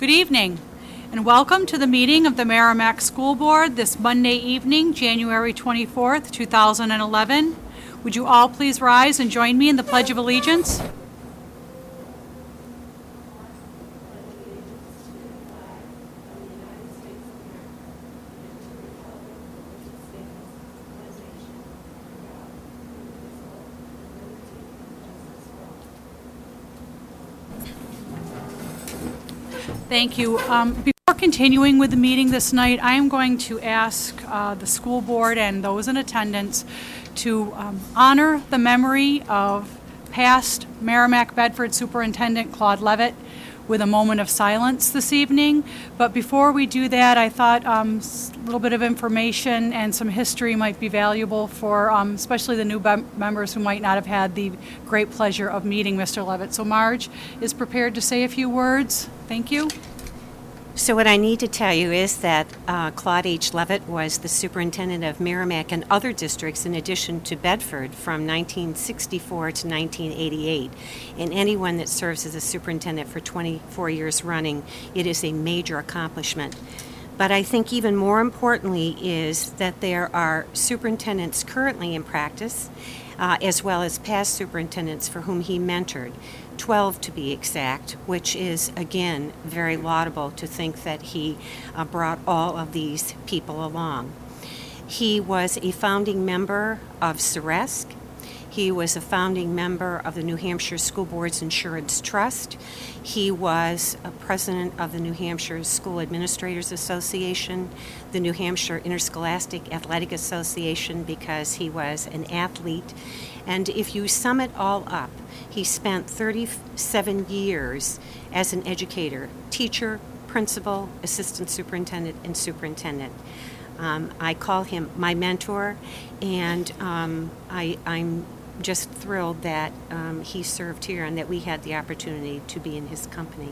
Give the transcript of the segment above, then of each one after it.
Good evening, and welcome to the meeting of the Merrimack School Board this Monday evening, January 24th, 2011. Would you all please rise and join me in the Pledge of Allegiance? Thank you. Before continuing with the meeting this night, I am going to ask the school board and those in attendance to honor the memory of past Merrimack Bedford Superintendent Claude Levitt with a moment of silence this evening. But before we do that, I thought a little bit of information and some history might be valuable for especially the new members who might not have had the great pleasure of meeting Mr. Levitt. So Marge is prepared to say a few words. Thank you. So what I need to tell you is that Claude H. Levitt was the superintendent of Merrimack and other districts in addition to Bedford from 1964 to 1988. And anyone that serves as a superintendent for 24 years running, it is a major accomplishment. But I think even more importantly is that there are superintendents currently in practice, as well as past superintendents for whom he mentored. 12 to be exact, which is again very laudable to think that he brought all of these people along. He was a founding member of SERESC. He was a founding member of the New Hampshire School Boards Insurance Trust. He was a president of the New Hampshire School Administrators Association, the New Hampshire Interscholastic Athletic Association, because he was an athlete. And if you sum it all up, he spent 37 years as an educator, teacher, principal, assistant superintendent, and superintendent. I call him my mentor, and I'm just thrilled that he served here and that we had the opportunity to be in his company.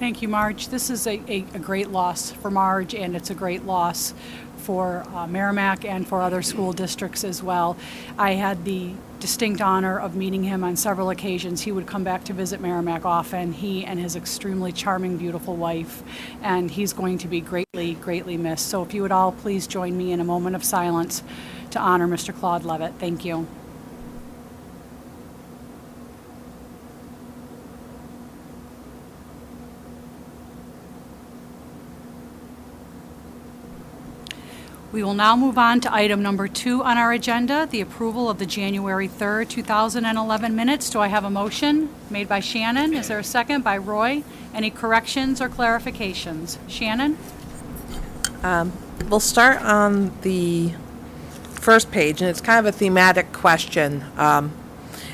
Thank you, Marge. This is a great loss for Marge, and it's a great loss for Merrimack and for other school districts as well. I had the distinct honor of meeting him on several occasions. He would come back to visit Merrimack often, he and his extremely charming, beautiful wife, and he's going to be greatly, greatly missed. So if you would all please join me in a moment of silence to honor Mr. Claude Levitt. Thank you. We will now move on to item number 2 on our agenda, the approval of the January 3rd, 2011 minutes. Do I have a motion? Made by Shannon. Is there a second? By Roy. Any corrections or clarifications? Shannon? We'll start on the first page, and it's kind of a thematic question.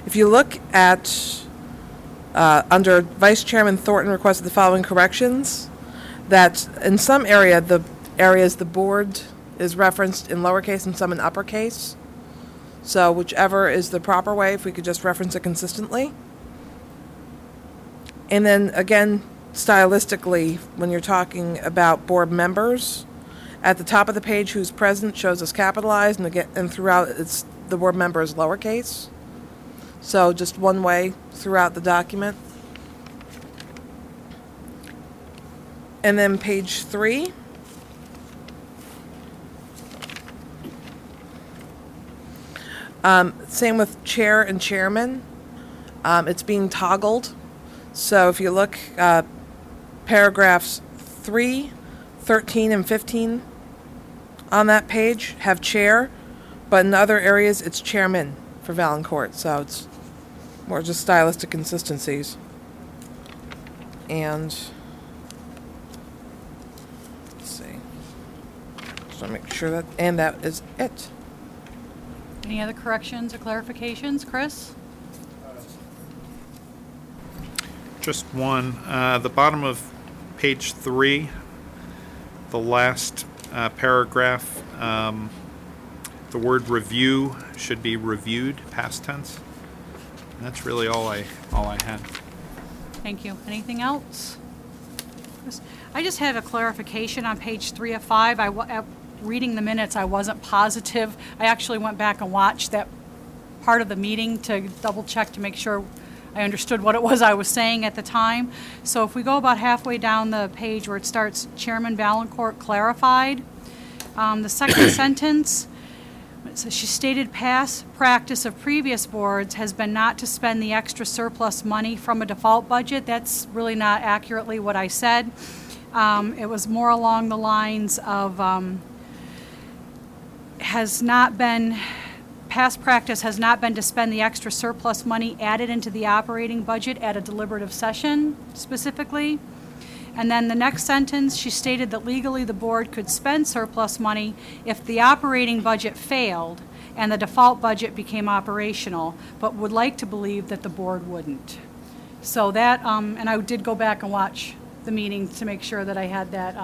If you look at, under Vice Chairman Thornton requested the following corrections, that in some areas the board is referenced in lowercase and some in uppercase. So whichever is the proper way, if we could just reference it consistently. And then again, stylistically, when you're talking about board members, at the top of the page, who's present shows us capitalized, and again, and throughout it's the board member is lowercase. So just one way throughout the document. And then page 3. Same with chair and chairman. It's being toggled. So if you look, paragraphs 3, 13, and 15 on that page have chair, but in other areas it's chairman for Valancourt. So it's more just stylistic consistencies. And let's see. Just want to make sure that, and that is it. Any other corrections or clarifications, Chris? Just one. The bottom of page 3, the last paragraph, the word review should be reviewed, past tense. And that's really all I had. Thank you. Anything else? I just had a clarification on page 3 of 5. Reading the minutes, I wasn't positive. I actually went back and watched that part of the meeting to double check to make sure I understood what it was I was saying at the time. So if we go about halfway down the page where it starts, Chairman Valancourt clarified, the second sentence, so she stated past practice of previous boards has been not to spend the extra surplus money from a default budget. That's really not accurately what I said. It was more along the lines of past practice has not been to spend the extra surplus money added into the operating budget at a deliberative session specifically. And then the next sentence, she stated that legally the board could spend surplus money if the operating budget failed and the default budget became operational, but would like to believe that the board wouldn't. So that, and I did go back and watch the meeting to make sure that I had that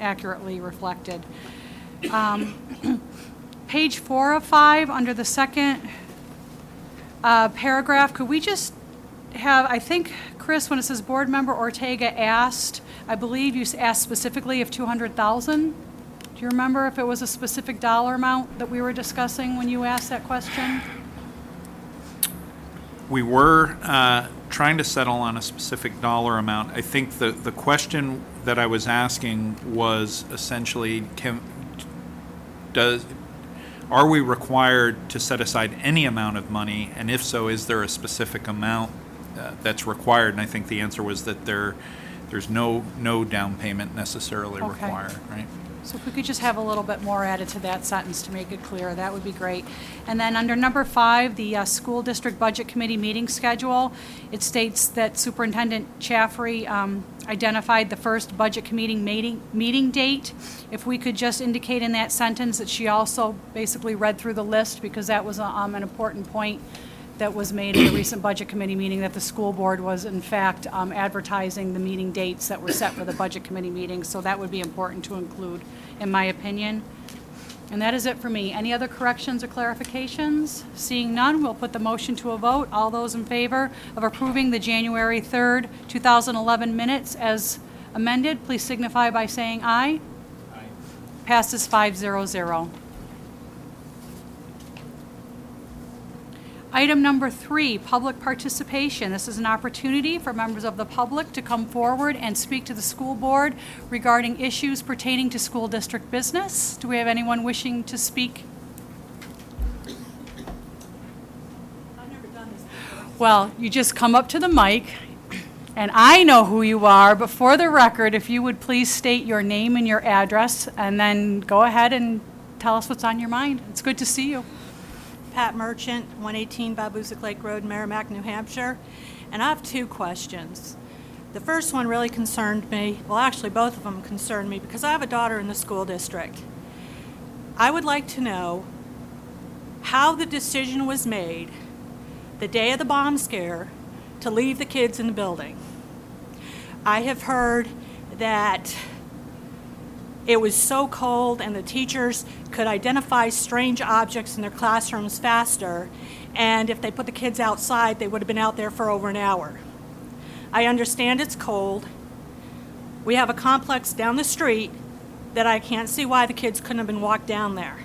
accurately reflected. Page 4 of 5, under the second paragraph, could we just have, I think, Chris, when it says board member Ortega asked, I believe you asked specifically if $200,000. Do you remember if it was a specific dollar amount that we were discussing when you asked that question? We were trying to settle on a specific dollar amount. I think the question that I was asking was essentially, are we required to set aside any amount of money, and if so, is there a specific amount that's required? And I think the answer was that there's no down payment necessarily required, right? So if we could just have a little bit more added to that sentence to make it clear, that would be great. And then under number 5, the school district budget committee meeting schedule, it states that Superintendent Chaffrey identified the first budget committee meeting date. If we could just indicate in that sentence that she also basically read through the list, because that was an important point that was made in the recent budget committee meeting, that the school board was in fact advertising the meeting dates that were set for the budget committee meeting. So that would be important to include, in my opinion. And that is it for me. Any other corrections or clarifications? Seeing none, we'll put the motion to a vote. All those in favor of approving the January 3rd, 2011 minutes as amended, please signify by saying aye. Aye. Passes 5-0-0. Item number 3, public participation. This is an opportunity for members of the public to come forward and speak to the school board regarding issues pertaining to school district business. Do we have anyone wishing to speak? I've never done this before. Well, you just come up to the mic, and I know who you are, but for the record, if you would please state your name and your address, and then go ahead and tell us what's on your mind. It's good to see you. Pat Merchant, 118 Babusick Lake Road, Merrimack, New Hampshire. And I have 2 questions. The first one really concerned me. Well, actually, both of them concerned me because I have a daughter in the school district. I would like to know how the decision was made the day of the bomb scare to leave the kids in the building. I have heard that it was so cold and the teachers could identify strange objects in their classrooms faster, and if they put the kids outside, they would have been out there for over an hour. I understand it's cold. We have a complex down the street that I can't see why the kids couldn't have been walked down there.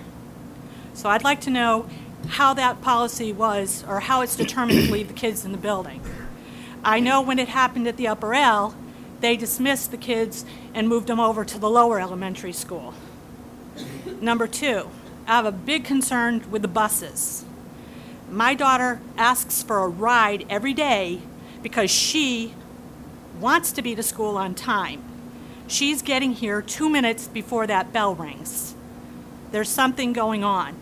So I'd like to know how that policy was, or how it's determined to leave the kids in the building. I know when it happened at the Upper L, they dismissed the kids and moved them over to the lower elementary school. Number 2, I have a big concern with the buses. My daughter asks for a ride every day because she wants to be to school on time. She's getting here 2 minutes before that bell rings. There's something going on.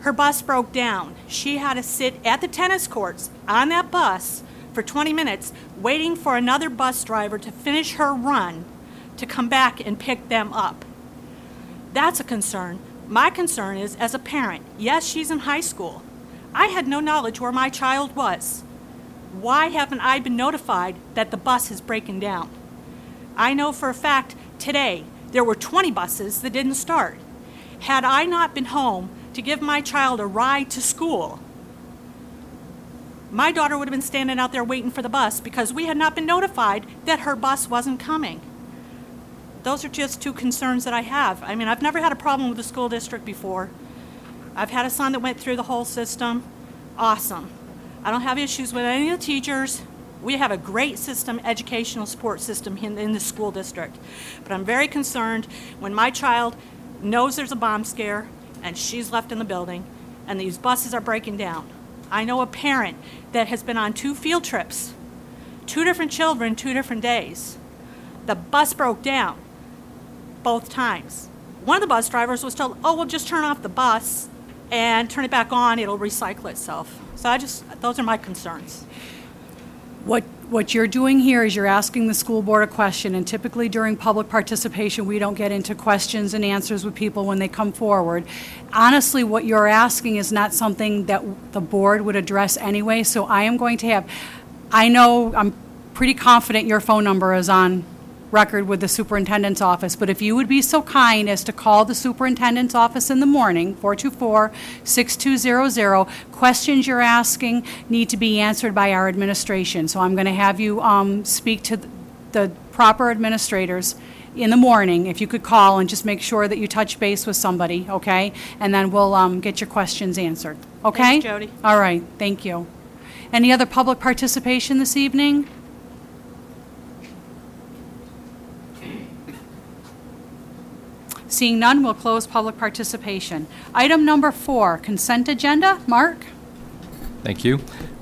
Her bus broke down. She had to sit at the tennis courts on that bus for 20 minutes waiting for another bus driver to finish her run to come back and pick them up. That's a concern. My concern is, as a parent, yes, she's in high school. I had no knowledge where my child was. Why haven't I been notified that the bus is breaking down? I know for a fact today there were 20 buses that didn't start. Had I not been home to give my child a ride to school, my daughter would have been standing out there waiting for the bus because we had not been notified that her bus wasn't coming. Those are just 2 concerns that I have. I mean, I've never had a problem with the school district before. I've had a son that went through the whole system. Awesome. I don't have issues with any of the teachers. We have a great system, educational support system in the school district. But I'm very concerned when my child knows there's a bomb scare and she's left in the building and these buses are breaking down. I know a parent that has been on 2 field trips, 2 different children, 2 different days. The bus broke down both times. One of the bus drivers was told, oh, we'll just turn off the bus and turn it back on, it'll recycle itself. So those are my concerns. What you're doing here is you're asking the school board a question, and typically during public participation, we don't get into questions and answers with people when they come forward. Honestly, what you're asking is not something that the board would address anyway, so I am going to have, I know I'm pretty confident your phone number is on record with the superintendent's office, but if you would be so kind as to call the superintendent's office in the morning, 424-6200, questions you're asking need to be answered by our administration. So I'm going to have you speak to the proper administrators in the morning, if you could call and just make sure that you touch base with somebody, okay? And then we'll get your questions answered, okay? Thanks, Jody. All right, thank you. Any other public participation this evening? Seeing none, we'll close public participation. Item number 4, consent agenda. Mark? Thank you.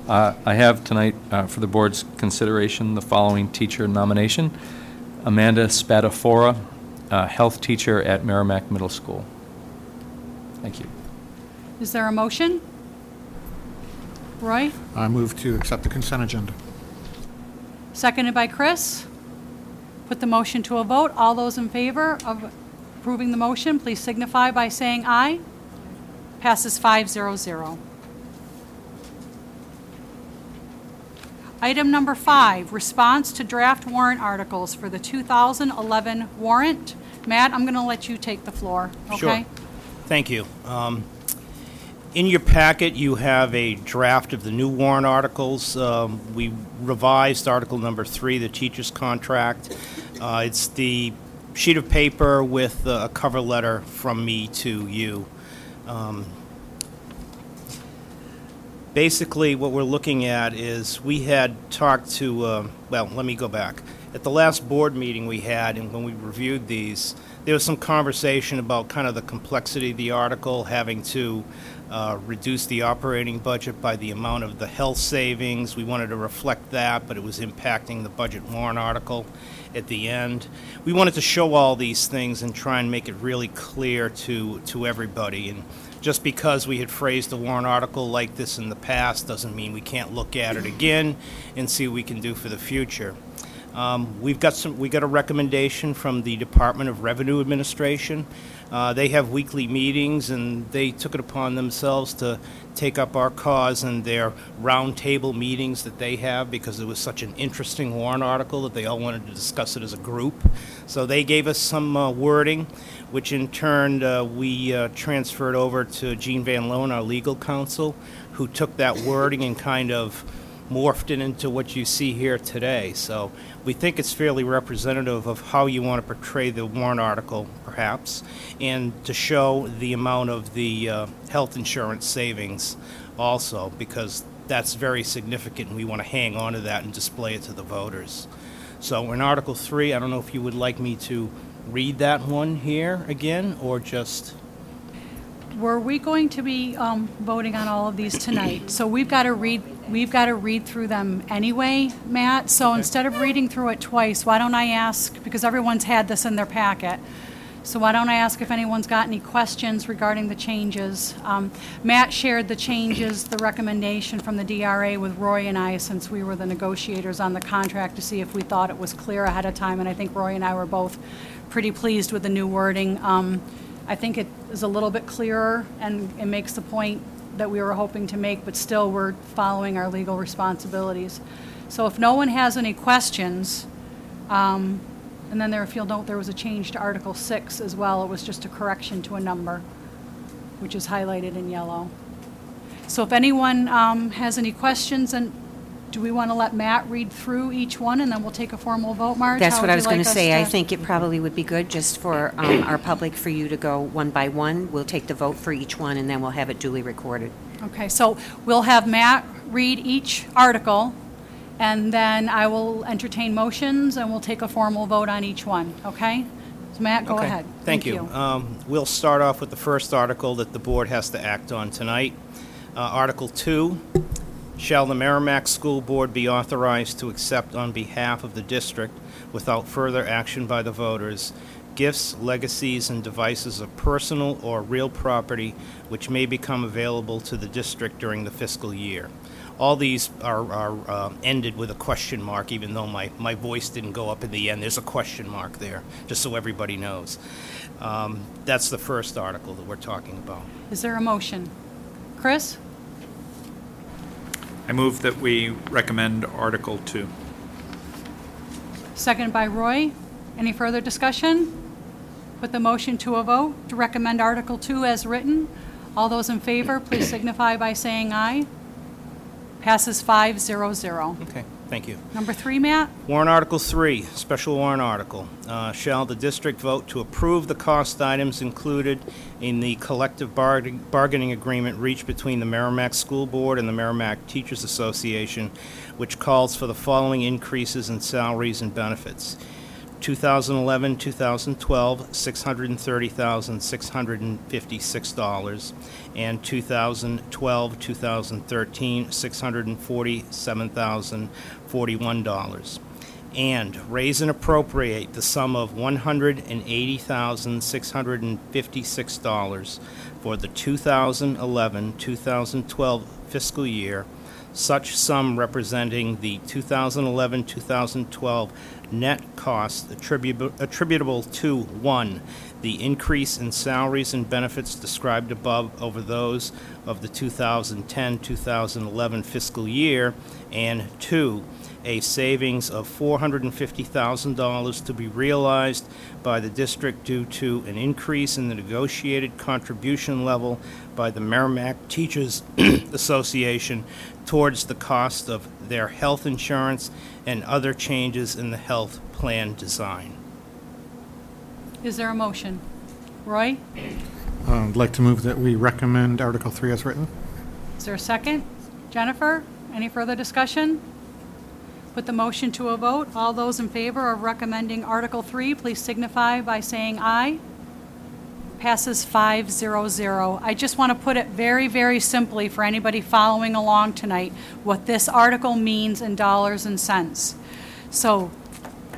I have tonight for the board's consideration the following teacher nomination. Amanda Spadafora, health teacher at Merrimack Middle School. Thank you. Is there a motion? Roy? I move to accept the consent agenda. Seconded by Chris. Put the motion to a vote. All those in favor of approving the motion, please signify by saying aye. Passes 5-0-0. Item number 5, response to draft warrant articles for the 2011 warrant. Matt, I'm going to let you take the floor. Okay? Sure. Thank you. In your packet, you have a draft of the new warrant articles. We revised Article Number 3, the teacher's contract. It's the sheet of paper with a cover letter from me to you. Basically, what we're looking at is we had talked to, well, let me go back. At the last board meeting we had, and when we reviewed these, there was some conversation about kind of the complexity of the article, having to reduce the operating budget by the amount of the health savings. We wanted to reflect that, but it was impacting the budget warrant article at the end. We wanted to show all these things and try and make it really clear to everybody. And just because we had phrased a warrant article like this in the past doesn't mean we can't look at it again and see what we can do for the future. We got a recommendation from the Department of Revenue Administration. They have weekly meetings, and they took it upon themselves to take up our cause in their roundtable meetings that they have, because it was such an interesting warrant article that they all wanted to discuss it as a group. So they gave us some wording, which in turn we transferred over to Gene Van Loan, our legal counsel, who took that wording and kind of morphed it into what you see here today. So we think it's fairly representative of how you want to portray the warrant article, perhaps, and to show the amount of the health insurance savings also, because that's very significant, and we want to hang on to that and display it to the voters. So in Article 3, I don't know if you would like me to read that one here again, or just... Were we going to be voting on all of these tonight? So we've got to read through them anyway, Matt. So okay. Instead of reading through it twice, why don't I ask, because everyone's had this in their packet, so why don't I ask if anyone's got any questions regarding the changes? Matt shared the changes, the recommendation from the DRA with Roy and I, since we were the negotiators on the contract, to see if we thought it was clear ahead of time, and I think Roy and I were both pretty pleased with the new wording. I think it is a little bit clearer, and it makes the point that we were hoping to make, but still we're following our legal responsibilities. So if no one has any questions, and then if you'll note, there was a change to Article 6 as well. It was just a correction to a number, which is highlighted in yellow. So if anyone has any questions, and do we want to let Matt read through each one, and then we'll take a formal vote, Marge? That's what I was going to say. I think it probably would be good just for our public for you to go one by one. We'll take the vote for each one, and then we'll have it duly recorded. Okay, so we'll have Matt read each article, and then I will entertain motions, and we'll take a formal vote on each one, okay? So Matt, go ahead. Thank you. We'll start off with the first article that the board has to act on tonight. Article 2, shall the Merrimack School Board be authorized to accept on behalf of the district, without further action by the voters, gifts, legacies, and devices of personal or real property which may become available to the district during the fiscal year? All these are ended with a question mark, even though my voice didn't go up in the end. There's a question mark there, just so everybody knows. That's the first article that we're talking about. Is there a motion? Chris? I move that we recommend Article 2. Second by Roy. Any further discussion? Put the motion to a vote to recommend Article 2 as written. All those in favor, please signify by saying aye. Passes 5-0-0. Okay, thank you. Number 3, Matt. Warrant Article 3, special warrant article. Shall the district vote to approve the cost items included in the collective bargaining agreement reached between the Merrimack School Board and the Merrimack Teachers Association, which calls for the following increases in salaries and benefits? 2011-2012, $630,656, and 2012-2013, $647,041. And raise and appropriate the sum of $180,656 for the 2011-2012 fiscal year, such sum representing the 2011-2012 net cost attributable to, 1, the increase in salaries and benefits described above over those of the 2010-2011 fiscal year, and 2, a savings of $450,000 to be realized by the district due to an increase in the negotiated contribution level by the Merrimack Teachers Association towards the cost of their health insurance and other changes in the health plan design. Is there a motion? Roy? I'd like to move that we recommend Article 3 as written. Is there a second? Jennifer, any further discussion? Put the motion to a vote. All those in favor of recommending Article 3, please signify by saying aye. Passes 5-0-0. I just want to put it very, very simply for anybody following along tonight what this article means in dollars and cents. So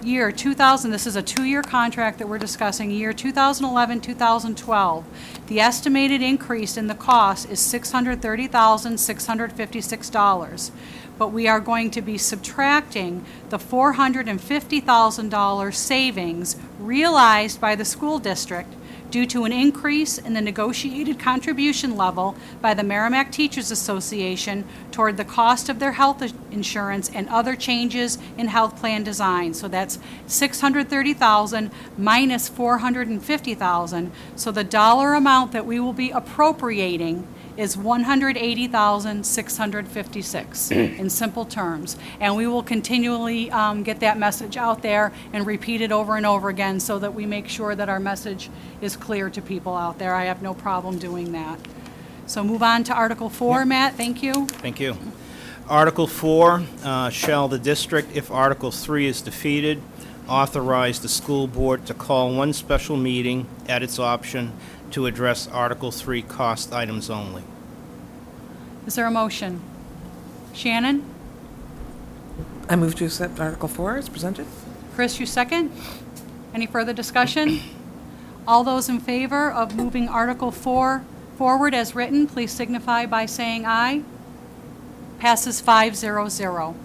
year 2000, this is a 2-year contract that we're discussing, year 2011-2012. The estimated increase in the cost is $630,656. But we are going to be subtracting the $450,000 savings realized by the school district due to an increase in the negotiated contribution level by the Merrimack Teachers Association toward the cost of their health insurance and other changes in health plan design. So that's $630,000 minus $450,000. So the dollar amount that we will be appropriating is $180,656 in simple terms. And we will continually get that message out there and repeat it over and over again so that we make sure that our message is clear to people out there. I have no problem doing that. So move on to Article 4, Matt. Thank you. Thank you. Article 4, shall the district, if Article 3 is defeated, authorize the school board to call one special meeting at its option to address Article 3 cost items only. Is there a motion? Shannon? I move to accept Article 4 as presented. Chris, you second? Any further discussion? All those in favor of moving Article 4 forward as written, please signify by saying aye. Passes 5-0-0.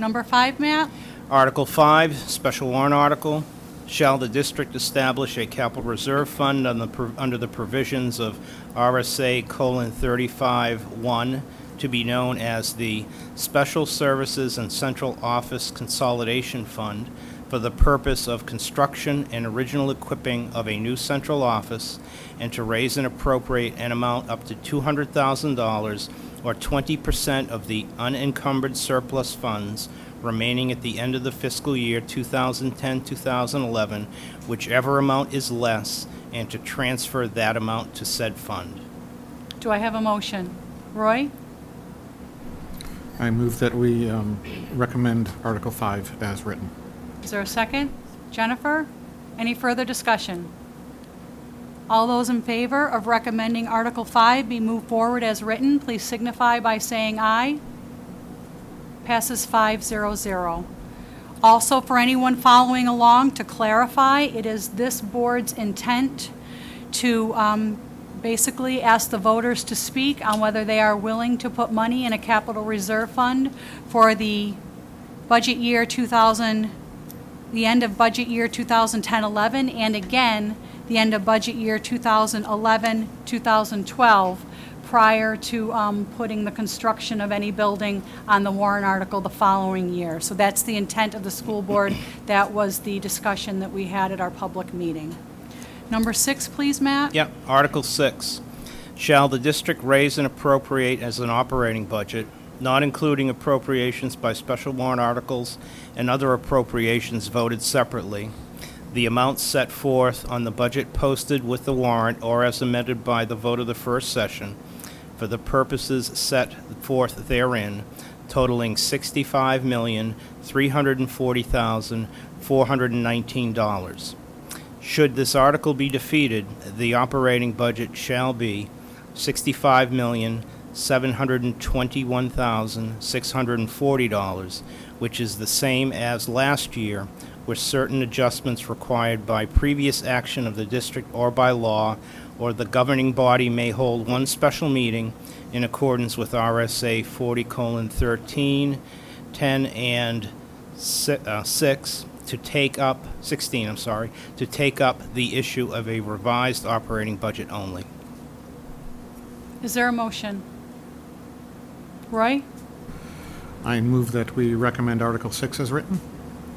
Number 5, Matt? Article 5, special warrant article. Shall the district establish a capital reserve fund under the provisions of RSA :35(1) to be known as the Special Services and Central Office Consolidation Fund for the purpose of construction and original equipping of a new central office, and to raise and appropriate an amount up to $200,000 or 20% of the unencumbered surplus funds remaining at the end of the fiscal year 2010-2011, whichever amount is less, and to transfer that amount to said fund. Do I have a motion? Roy? I move that we recommend Article 5 as written. Is there a second? Jennifer, any further discussion? All those in favor of recommending Article 5 be moved forward as written, please signify by saying aye. Passes 5-0-0. Also, for anyone following along, to clarify, it is this board's intent to basically ask the voters to speak on whether they are willing to put money in a capital reserve fund for the budget year 2000, the end of budget year 2010-11, and again, the end of budget year 2011-2012, prior to putting the construction of any building on the warrant article the following year. So that's the intent of the school board. That was the discussion that we had at our public meeting. Number 6, please, Matt. Yep. Article 6. Shall the district raise and appropriate as an operating budget, not including appropriations by special warrant articles and other appropriations voted separately, the amount set forth on the budget posted with the warrant or as amended by the vote of the first session, for the purposes set forth therein, totaling $65,340,419. Should this article be defeated, the operating budget shall be $65,721,640, which is the same as last year, with certain adjustments required by previous action of the district or by law, or the governing body may hold one special meeting in accordance with RSA 40:13, 10 and 6 to take up 16. To take up the issue of a revised operating budget only. Is there a motion? Roy? I move that we recommend Article 6 as written.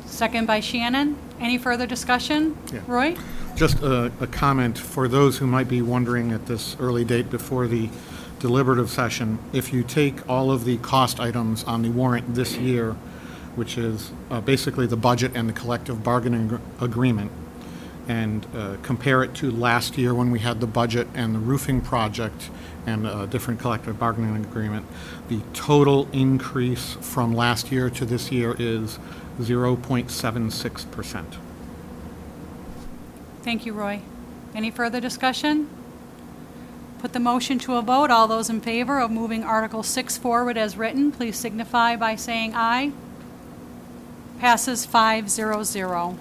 Second by Shannon. Any further discussion? Yeah. Roy? Just a comment for those who might be wondering at this early date before the deliberative session. If you take all of the cost items on the warrant this year, which is basically the budget and the collective bargaining agreement, and compare it to last year when we had the budget and the roofing project and a different collective bargaining agreement, the total increase from last year to this year is 0.76%. Thank you, Roy. Any further discussion? Put the motion to a vote. All those in favor of moving Article 6 forward as written, please signify by saying aye. Passes 5-0-0.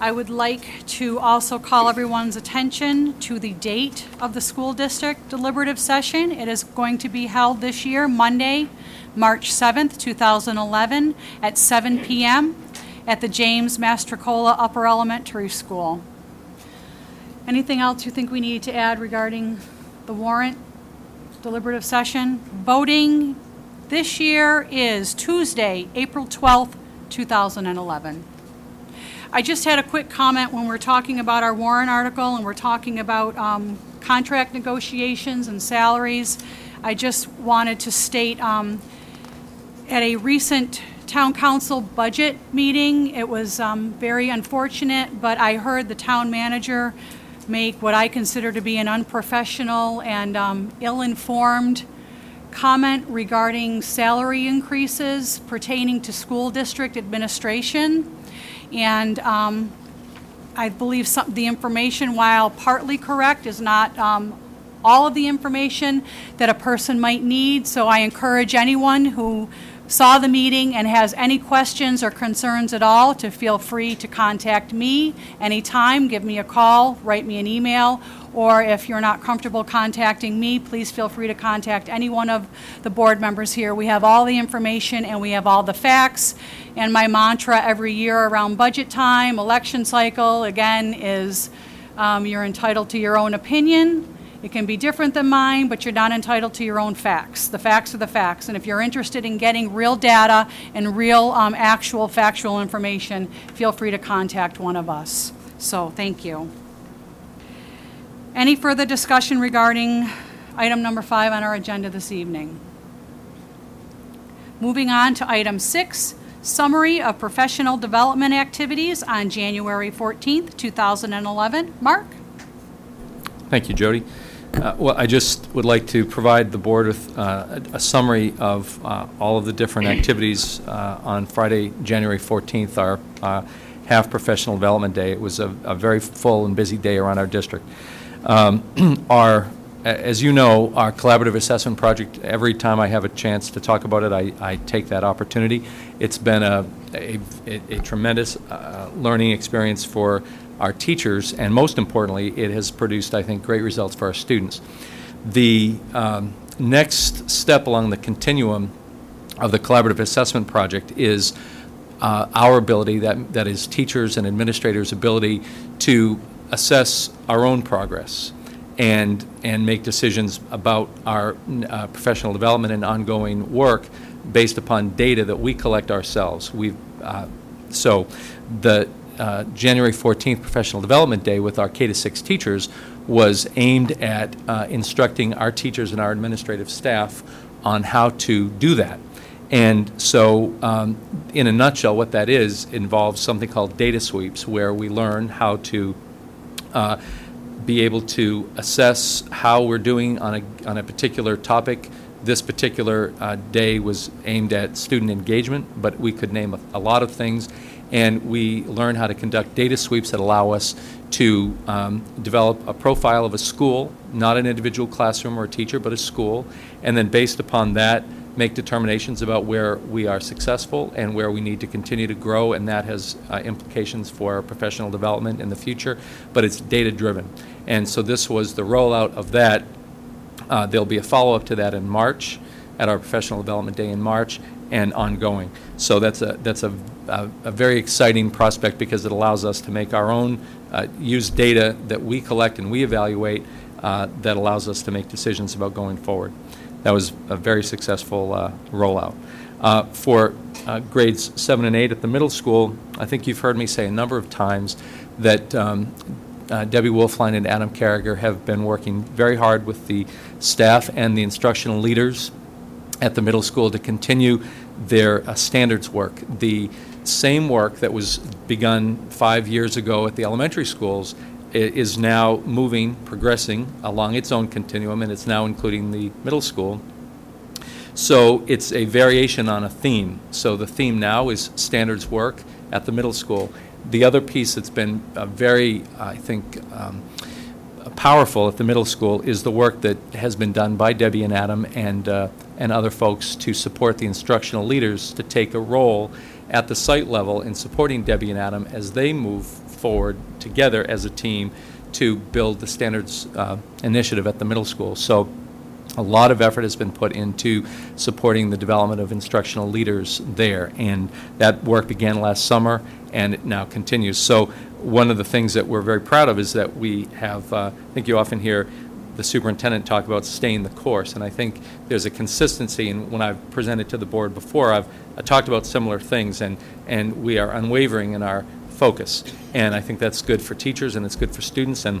I would like to also call everyone's attention to the date of the school district deliberative session. It is going to be held this year, Monday, March 7th, 2011, at 7 p.m. at the James Mastricola Upper Elementary School. Anything else you think we need to add regarding the warrant deliberative session? Voting this year is Tuesday, April 12th, 2011. I just had a quick comment when we're talking about our warrant article and we're talking about contract negotiations and salaries. I just wanted to state at a recent town council budget meeting, it was very unfortunate, but I heard the town manager make what I consider to be an unprofessional and ill-informed comment regarding salary increases pertaining to school district administration. And I believe the information, while partly correct, is not all of the information that a person might need. So I encourage anyone who saw the meeting and has any questions or concerns at all to feel free to contact me anytime. Give me a call, write me an email, or if you're not comfortable contacting me, please feel free to contact any one of the board members here. We have all the information and we have all the facts. And my mantra every year around budget time, election cycle, again, is you're entitled to your own opinion. It can be different than mine, but you're not entitled to your own facts. The facts are the facts. And if you're interested in getting real data and real actual factual information, feel free to contact one of us. So thank you. Any further discussion regarding item number 5 on our agenda this evening? Moving on to item 6, summary of professional development activities on January 14th, 2011. Mark? Thank you, Jody. Well, I just would like to provide the board with a summary of all of the different activities on Friday, January 14th, our half professional development day. It was a very full and busy day around our district. As you know, our collaborative assessment project, every time I have a chance to talk about it, I take that opportunity. It's been a tremendous learning experience for our teachers, and most importantly, it has produced, I think, great results for our students. The next step along the continuum of the collaborative assessment project is our ability, that is teachers and administrators' ability, to assess our own progress and make decisions about our professional development and ongoing work based upon data that we collect ourselves. So the January 14th Professional Development Day with our K-6 teachers was aimed at instructing our teachers and our administrative staff on how to do that. And so in a nutshell, what that is involves something called data sweeps, where we learn how to be able to assess how we're doing on a particular topic. This particular day was aimed at student engagement, but we could name a lot of things, and we learn how to conduct data sweeps that allow us to develop a profile of a school, not an individual classroom or a teacher, but a school, and then based upon that make determinations about where we are successful and where we need to continue to grow, and that has implications for our professional development in the future, but it's data-driven. And so this was the rollout of that. There'll be a follow-up to that in March, at our Professional Development Day in March, and ongoing. So that's a very exciting prospect, because it allows us to make our own, use data that we collect and we evaluate that allows us to make decisions about going forward. That was a very successful rollout. For grades 7 and 8 at the middle school, I think you've heard me say a number of times that Debbie Wolfline and Adam Carriger have been working very hard with the staff and the instructional leaders at the middle school to continue their standards work. The same work that was begun 5 years ago at the elementary schools is now progressing along its own continuum, and it's now including the middle school. So it's a variation on a theme. So the theme now is standards work at the middle school. The other piece that's been very, I think, powerful at the middle school is the work that has been done by Debbie and Adam and other folks to support the instructional leaders to take a role at the site level in supporting Debbie and Adam as they move forward together as a team to build the standards initiative at the middle school. So a lot of effort has been put into supporting the development of instructional leaders there, and that work began last summer and it now continues. So one of the things that we're very proud of is that we have, I think you often hear the superintendent talk about staying the course, and I think there's a consistency, and when I've presented to the board before, I talked about similar things, and we are unwavering in our focus, and I think that's good for teachers and it's good for students, and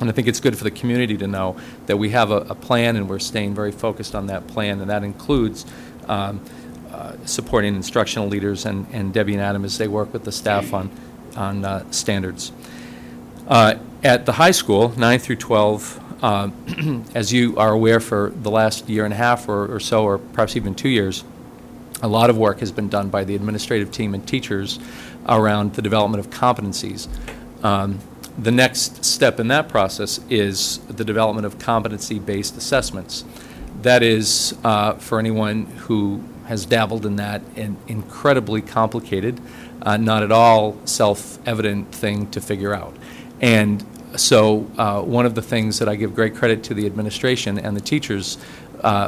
I think it's good for the community to know that we have a plan, and we're staying very focused on that plan, and that includes supporting instructional leaders and Debbie and Adam as they work with the staff on standards. At the high school, 9 through 12, as you are aware, for the last year and a half or so, or perhaps even 2 years, a lot of work has been done by the administrative team and teachers around the development of competencies. The next step in that process is the development of competency-based assessments. That is, for anyone who has dabbled in that, an incredibly complicated, not at all self-evident thing to figure out. And so one of the things that I give great credit to the administration and the teachers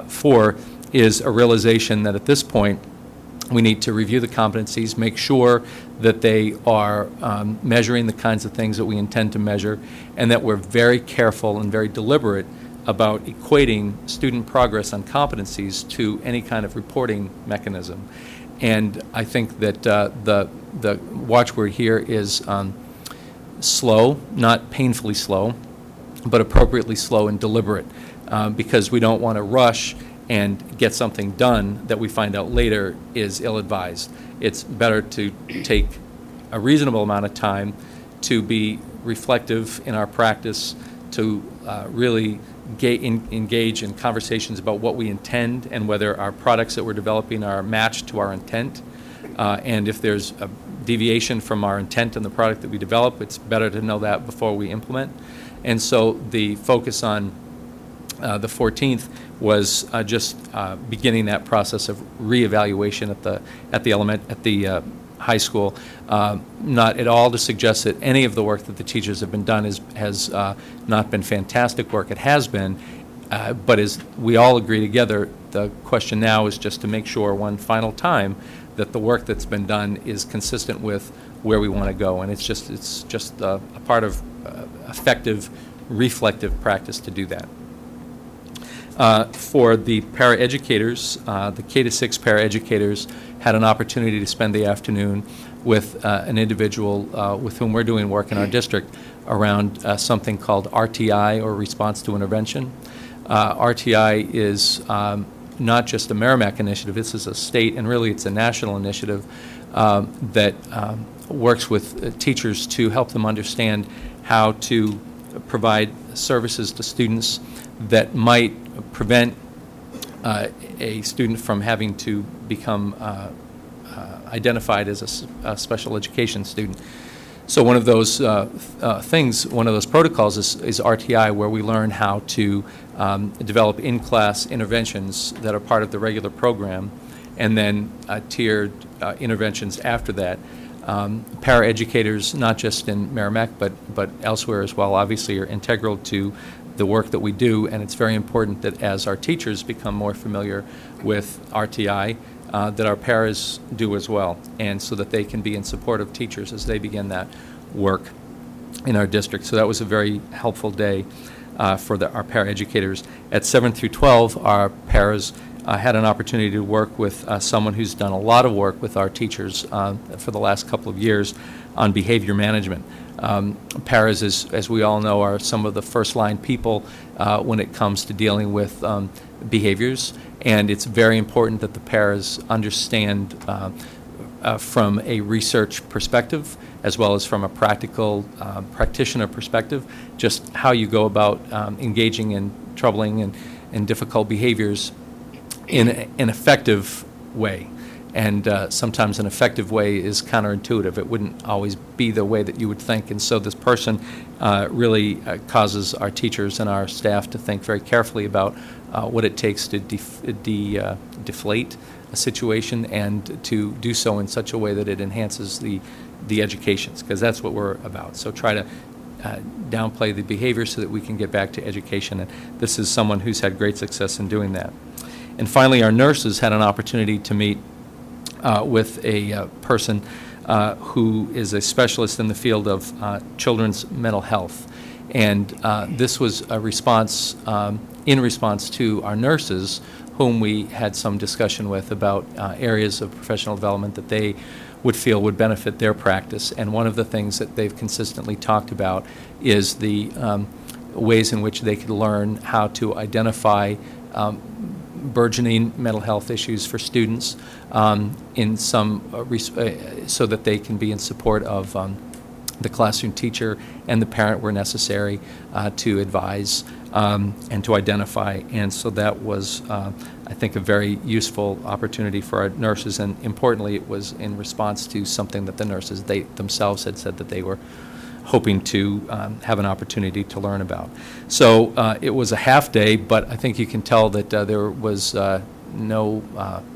for is a realization that at this point we need to review the competencies, make sure that they are measuring the kinds of things that we intend to measure, and that we're very careful and very deliberate about equating student progress on competencies to any kind of reporting mechanism. And I think that the watchword here is slow, not painfully slow, but appropriately slow and deliberate, because we don't want to rush and get something done that we find out later is ill-advised. It's better to take a reasonable amount of time, to be reflective in our practice, to really engage in conversations about what we intend and whether our products that we're developing are matched to our intent. And if there's a deviation from our intent in the product that we develop, it's better to know that before we implement. And so the focus on the 14th was just beginning that process of reevaluation at the high school. Not at all to suggest that any of the work that the teachers have been done has not been fantastic work. It has been, but as we all agree together, the question now is just to make sure one final time that the work that's been done is consistent with where we want to go, and it's just a part of effective reflective practice to do that. For the paraeducators, the K-6 paraeducators had an opportunity to spend the afternoon with an individual with whom we're doing work in our district around something called RTI, or Response to Intervention. RTI is not just a Merrimack initiative, this is a state, and really it's a national initiative that works with teachers to help them understand how to provide services to students that might prevent a student from having to become identified as a special education student. So one of those things, one of those protocols is RTI, where we learn how to develop in-class interventions that are part of the regular program, and then tiered interventions after that. Paraeducators, not just in Merrimack but elsewhere as well, obviously are integral to the work that we do, and it's very important that as our teachers become more familiar with RTI, that our paras do as well, and so that they can be in support of teachers as they begin that work in our district. So that was a very helpful day for our paraeducators. At 7 through 12, our paras had an opportunity to work with someone who's done a lot of work with our teachers for the last couple of years on behavior management. Paras, as we all know, are some of the first-line people when it comes to dealing with behaviors, and it's very important that the paras understand from a research perspective as well as from a practical practitioner perspective just how you go about engaging in troubling and difficult behaviors in an effective way. And sometimes an effective way is counterintuitive. It wouldn't always be the way that you would think. And so this person really causes our teachers and our staff to think very carefully about what it takes to deflate a situation, and to do so in such a way that it enhances the educations, because that's what we're about. So try to downplay the behavior so that we can get back to education. And this is someone who's had great success in doing that. And finally, our nurses had an opportunity to meet with a person who is a specialist in the field of children's mental health. And this was a response in response to our nurses, whom we had some discussion with about areas of professional development that they would feel would benefit their practice. And one of the things that they've consistently talked about is the ways in which they could learn how to identify burgeoning mental health issues for students in some so that they can be in support of the classroom teacher and the parent where necessary to advise and to identify. And so that was, I think, a very useful opportunity for our nurses, and importantly it was in response to something that the nurses themselves had said that they were hoping to have an opportunity to learn about. So it was a half day, but I think you can tell that there was no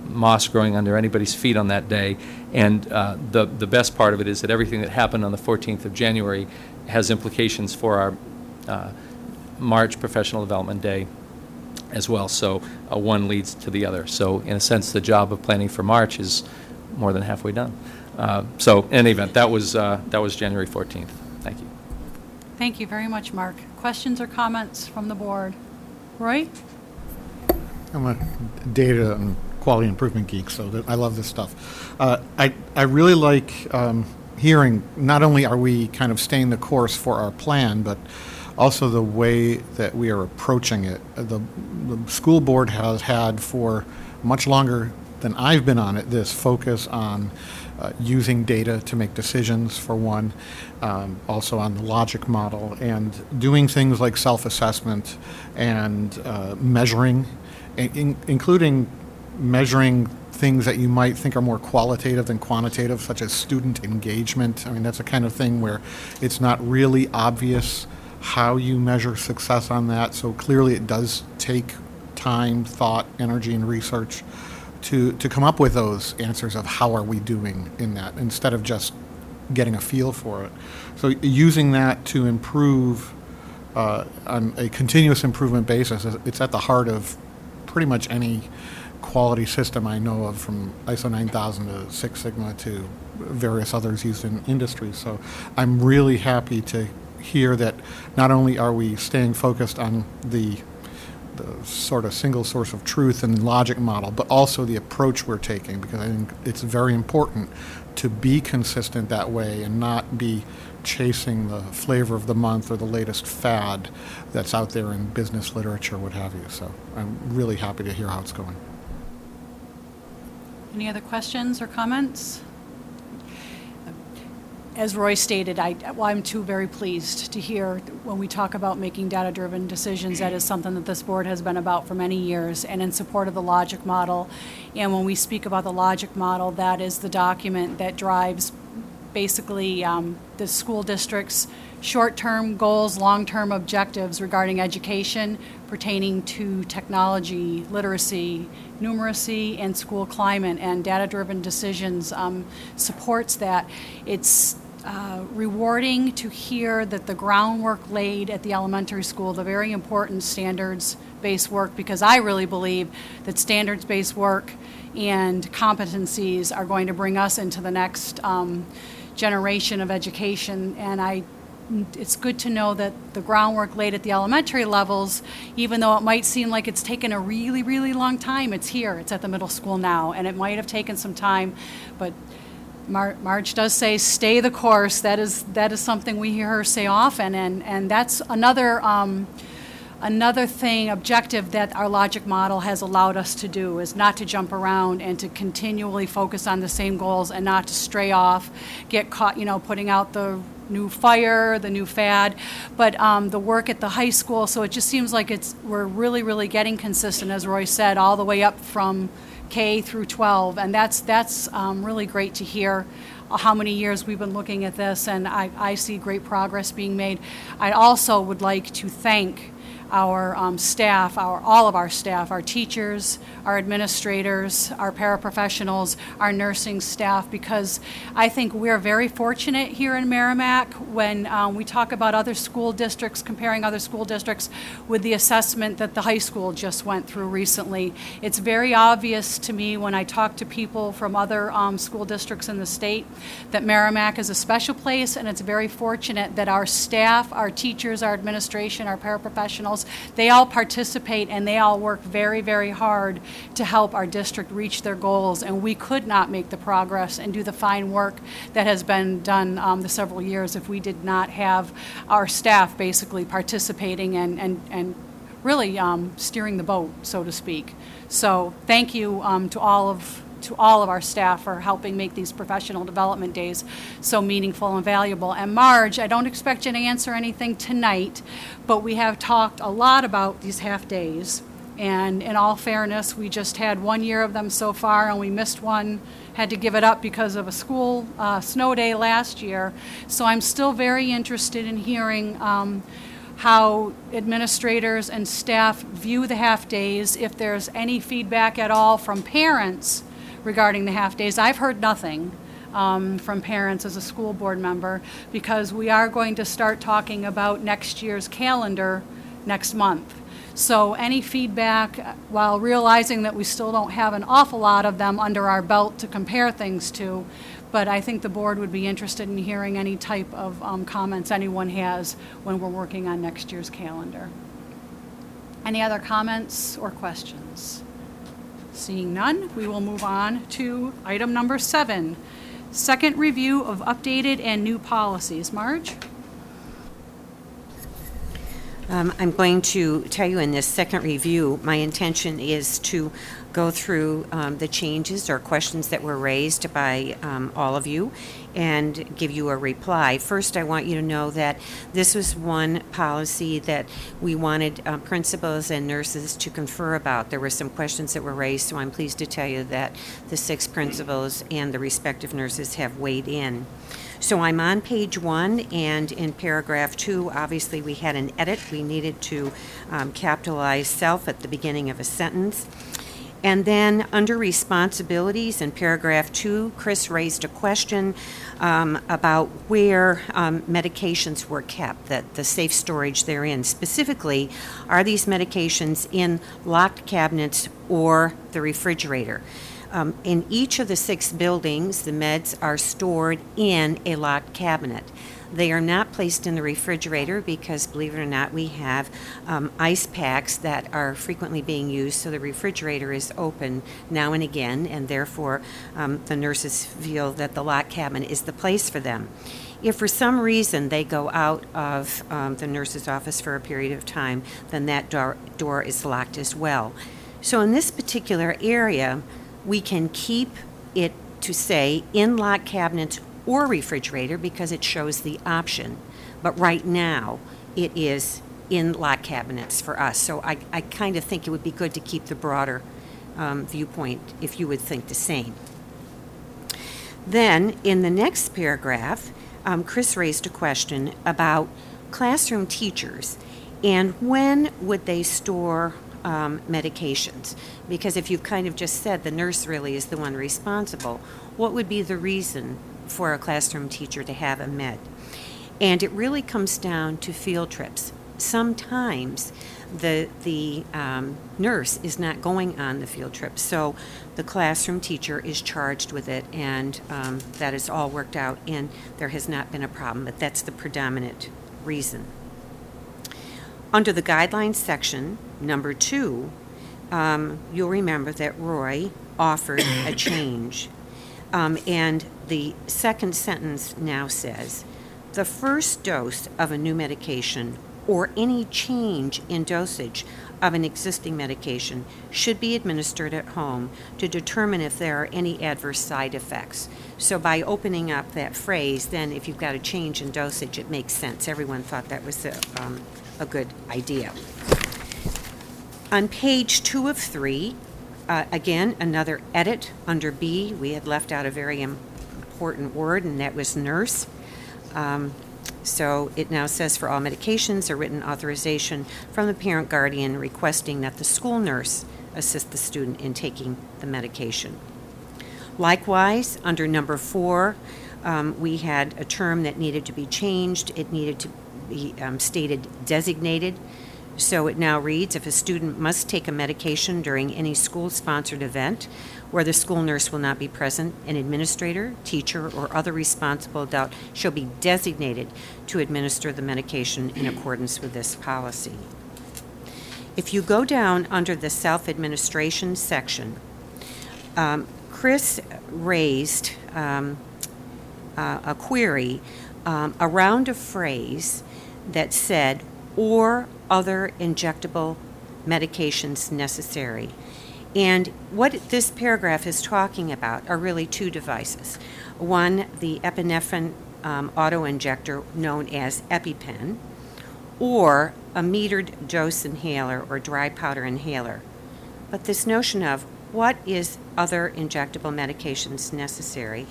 moss growing under anybody's feet on that day. And the best part of it is that everything that happened on the 14th of January has implications for our March Professional Development Day as well. So one leads to the other. So in a sense, the job of planning for March is more than halfway done. So in any event, that was January 14th. Thank you. Thank you very much, Mark. Questions or comments from the board? Roy? I'm a data and quality improvement geek, so I love this stuff. I really like hearing not only are we kind of staying the course for our plan, but also the way that we are approaching it. The school board has had for much longer than I've been on it this focus on using data to make decisions, for one, also on the logic model, and doing things like self-assessment and measuring, including measuring things that you might think are more qualitative than quantitative, such as student engagement. I mean, that's a kind of thing where it's not really obvious how you measure success on that, so clearly it does take time, thought, energy, and research to come up with those answers of how are we doing in that, instead of just getting a feel for it. So using that to improve on a continuous improvement basis, it's at the heart of pretty much any quality system I know of, from ISO 9000 to Six Sigma to various others used in industry. So I'm really happy to hear that not only are we staying focused on the sort of single source of truth and logic model, but also the approach we're taking, because I think it's very important to be consistent that way and not be chasing the flavor of the month or the latest fad that's out there in business literature, what have you. So I'm really happy to hear how it's going. Any other questions or comments? As Roy stated, I'm too very pleased to hear when we talk about making data-driven decisions, that is something that this board has been about for many years and in support of the logic model. And when we speak about the logic model, that is the document that drives basically the school district's short-term goals, long-term objectives regarding education pertaining to technology, literacy, numeracy, and school climate, and data-driven decisions supports that. It's rewarding to hear that the groundwork laid at the elementary school, the very important standards-based work, because I really believe that standards-based work and competencies are going to bring us into the next generation of education. And it's good to know that the groundwork laid at the elementary levels, even though it might seem like it's taken a really, really long time, it's here. It's at the middle school now, and it might have taken some time, but Marge does say, stay the course. That is something we hear her say often, and that's another thing, objective, that our logic model has allowed us to do, is not to jump around and to continually focus on the same goals and not to stray off, get caught, putting out the new fire, the new fad, but the work at the high school. So it just seems like we're really, really getting consistent, as Roy said, all the way up from K through 12, and that's really great to hear how many years we've been looking at this, and I see great progress being made. I also would like to thank our staff, all of our staff, our teachers, our administrators, our paraprofessionals, our nursing staff, because I think we're very fortunate here in Merrimack when we talk about other school districts, comparing other school districts with the assessment that the high school just went through recently. It's very obvious to me when I talk to people from other school districts in the state that Merrimack is a special place, and it's very fortunate that our staff, our teachers, our administration, our paraprofessionals, they all participate and they all work very, very hard to help our district reach their goals, and we could not make the progress and do the fine work that has been done the several years if we did not have our staff basically participating and really steering the boat, so to speak. So thank you to all of our staff for helping make these professional development days so meaningful and valuable. And Marge, I don't expect you to answer anything tonight, but we have talked a lot about these half days. And in all fairness, we just had 1 year of them so far, and we missed one, had to give it up because of a school snow day last year. So I'm still very interested in hearing how administrators and staff view the half days, if there's any feedback at all from parents regarding the half days. I've heard nothing from parents as a school board member, because we are going to start talking about next year's calendar next month. So any feedback, while realizing that we still don't have an awful lot of them under our belt to compare things to, but I think the board would be interested in hearing any type of comments anyone has when we're working on next year's calendar. Any other comments or questions? Seeing none, we will move on to item number 7, second review of updated and new policies. Marge? I'm going to tell you in this second review, my intention is to go through the changes or questions that were raised by all of you and give you a reply. First, I want you to know that this was one policy that we wanted principals and nurses to confer about. There were some questions that were raised, so I'm pleased to tell you that the 6 principals and the respective nurses have weighed in. So I'm on page 1, and in paragraph 2, obviously we had an edit. We needed to capitalize self at the beginning of a sentence. And then under responsibilities in paragraph 2, Chris raised a question about where medications were kept, that the safe storage they're in. Specifically, are these medications in locked cabinets or the refrigerator? In each of the 6 buildings, the meds are stored in a locked cabinet. They are not placed in the refrigerator because, believe it or not, we have ice packs that are frequently being used, so the refrigerator is open now and again, and therefore the nurses feel that the lock cabin is the place for them. If for some reason they go out of the nurse's office for a period of time, then that door is locked as well. So in this particular area, we can keep it to say in lock cabinets or refrigerator because it shows the option. But right now, it is in lock cabinets for us. So I kind of think it would be good to keep the broader viewpoint if you would think the same. Then in the next paragraph, Chris raised a question about classroom teachers and when would they store medications, because if you've kind of just said the nurse really is the one responsible, what would be the reason for a classroom teacher to have a med? And it really comes down to field trips. Sometimes the nurse is not going on the field trip, so the classroom teacher is charged with it, and that is all worked out, and there has not been a problem, but that's the predominant reason. Under the guidelines section, number 2, you'll remember that Roy offered a change. And the second sentence now says, the first dose of a new medication or any change in dosage of an existing medication should be administered at home to determine if there are any adverse side effects. So by opening up that phrase, then if you've got a change in dosage, it makes sense. Everyone thought that was a good idea. On page 2 of 3, again, another edit under B. We had left out a very important word, and that was nurse. So it now says, for all medications, a written authorization from the parent guardian requesting that the school nurse assist the student in taking the medication. Likewise, under number 4, we had a term that needed to be changed. It needed to be stated designated. So it now reads, if a student must take a medication during any school-sponsored event where the school nurse will not be present, an administrator, teacher, or other responsible adult shall be designated to administer the medication in accordance with this policy. If you go down under the self-administration section, Chris raised a query around a phrase that said, or other injectable medications necessary. And what this paragraph is talking about are really 2 devices. One, the epinephrine auto-injector known as EpiPen, or a metered dose inhaler or dry powder inhaler. But this notion of what is other injectable medications necessary,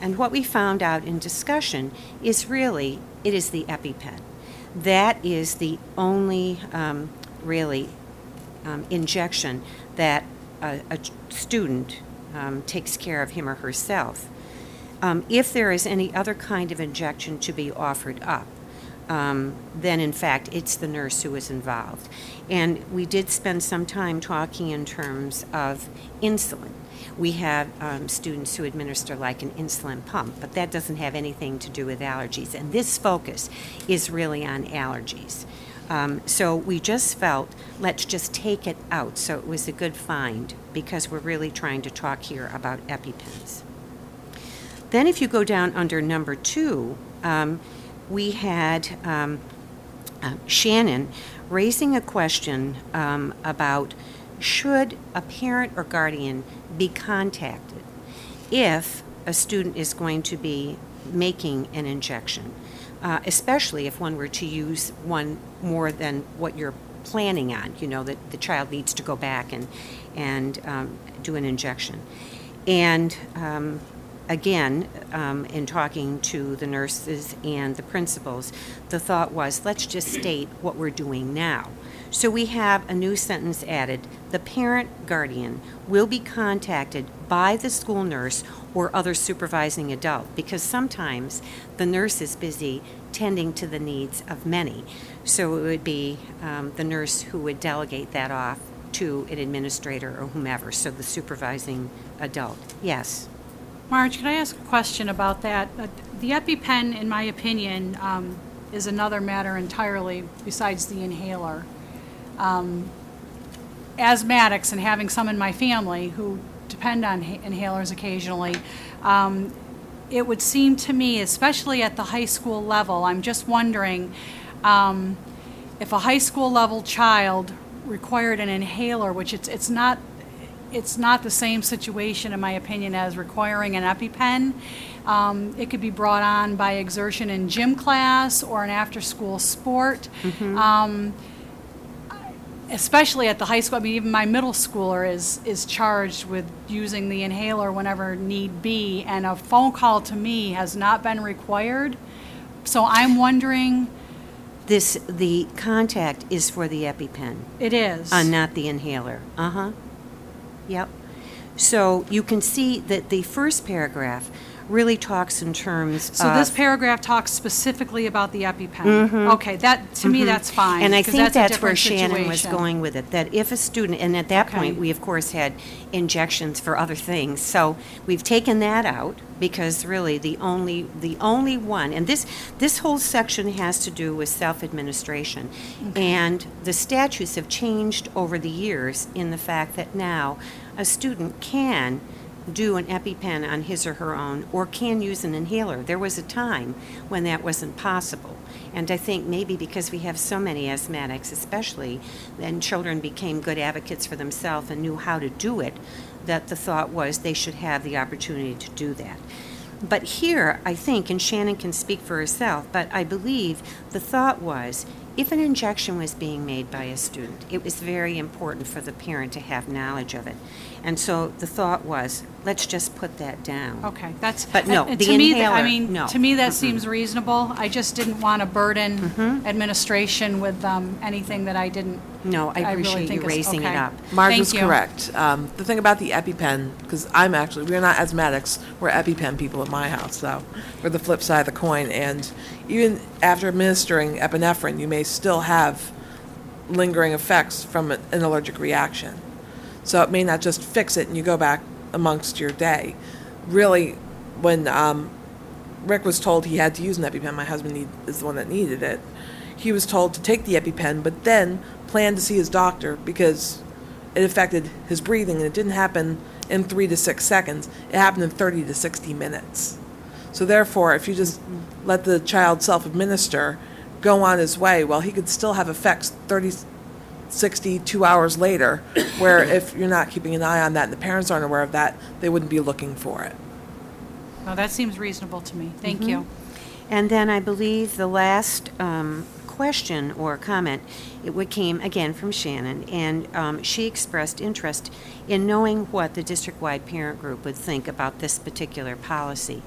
and what we found out in discussion is really it is the EpiPen. That is the only injection that a student takes care of him or herself. If there is any other kind of injection to be offered up, then in fact it's the nurse who is involved. And we did spend some time talking in terms of insulin. We have students who administer like an insulin pump, but that doesn't have anything to do with allergies. And this focus is really on allergies. So we just felt, let's just take it out. So it was a good find because we're really trying to talk here about EpiPens. Then if you go down under number 2, we had Shannon raising a question about should a parent or guardian be contacted if a student is going to be making an injection, especially if one were to use one more than what you're planning on, you know, that the child needs to go back and do an injection. And again, in talking to the nurses and the principals, the thought was, let's just state what we're doing now. So we have a new sentence added, the parent guardian will be contacted by the school nurse or other supervising adult, because sometimes the nurse is busy tending to the needs of many. So it would be the nurse who would delegate that off to an administrator or whomever, so the supervising adult. Yes. Marge, can I ask a question about that? The EpiPen, in my opinion, is another matter entirely besides the inhaler. Asthmatics, and having some in my family who depend on inhalers occasionally, it would seem to me, especially at the high school level, I'm just wondering if a high school level child required an inhaler, which it's not the same situation, in my opinion, as requiring an EpiPen. It could be brought on by exertion in gym class or an after-school sport. Mm-hmm. Especially at the high school, I mean, even my middle schooler is charged with using the inhaler whenever need be, and a phone call to me has not been required. So I'm wondering... The contact is for the EpiPen. It is. Not the inhaler. Uh-huh. Yep. So you can see that the first paragraph really talks in terms of... So this paragraph talks specifically about the EpiPen. Mm-hmm. Okay, that to mm-hmm. me, that's fine. And I think that's where Shannon was going with it, that if a student, and at that point we of course had injections for other things, so we've taken that out because really the only one, and this whole section has to do with self-administration. Okay. And the statutes have changed over the years in the fact that now a student can do an EpiPen on his or her own, or can use an inhaler. There was a time when that wasn't possible. And I think maybe because we have so many asthmatics, especially, then children became good advocates for themselves and knew how to do it, that the thought was they should have the opportunity to do that. But here, I think, and Shannon can speak for herself, but I believe the thought was, if an injection was being made by a student, it was very important for the parent to have knowledge of it. And so the thought was, let's just put that down. Okay, that's... But no, the inhaler, no. To me, that mm-hmm. seems reasonable. I just didn't want to burden mm-hmm. administration with anything that I didn't... No, I appreciate really you raising it up. Marge was correct. The thing about the EpiPen, because we're not asthmatics, we're EpiPen people at my house, so we're the flip side of the coin. And even after administering epinephrine, you may still have lingering effects from an allergic reaction. So it may not just fix it and you go back amongst your day. Really, when Rick was told he had to use an EpiPen, my husband is the one that needed it, he was told to take the EpiPen, but then plan to see his doctor because it affected his breathing, and it didn't happen in 3 to 6 seconds. It happened in 30 to 60 minutes. So therefore, if you just let the child self-administer, go on his way, well, he could still have effects 62 hours later, where if you're not keeping an eye on that and the parents aren't aware of that, they wouldn't be looking for it. Well, that seems reasonable to me. Thank mm-hmm. you. And then I believe the last question or comment, it came again from Shannon, and she expressed interest in knowing what the district-wide parent group would think about this particular policy.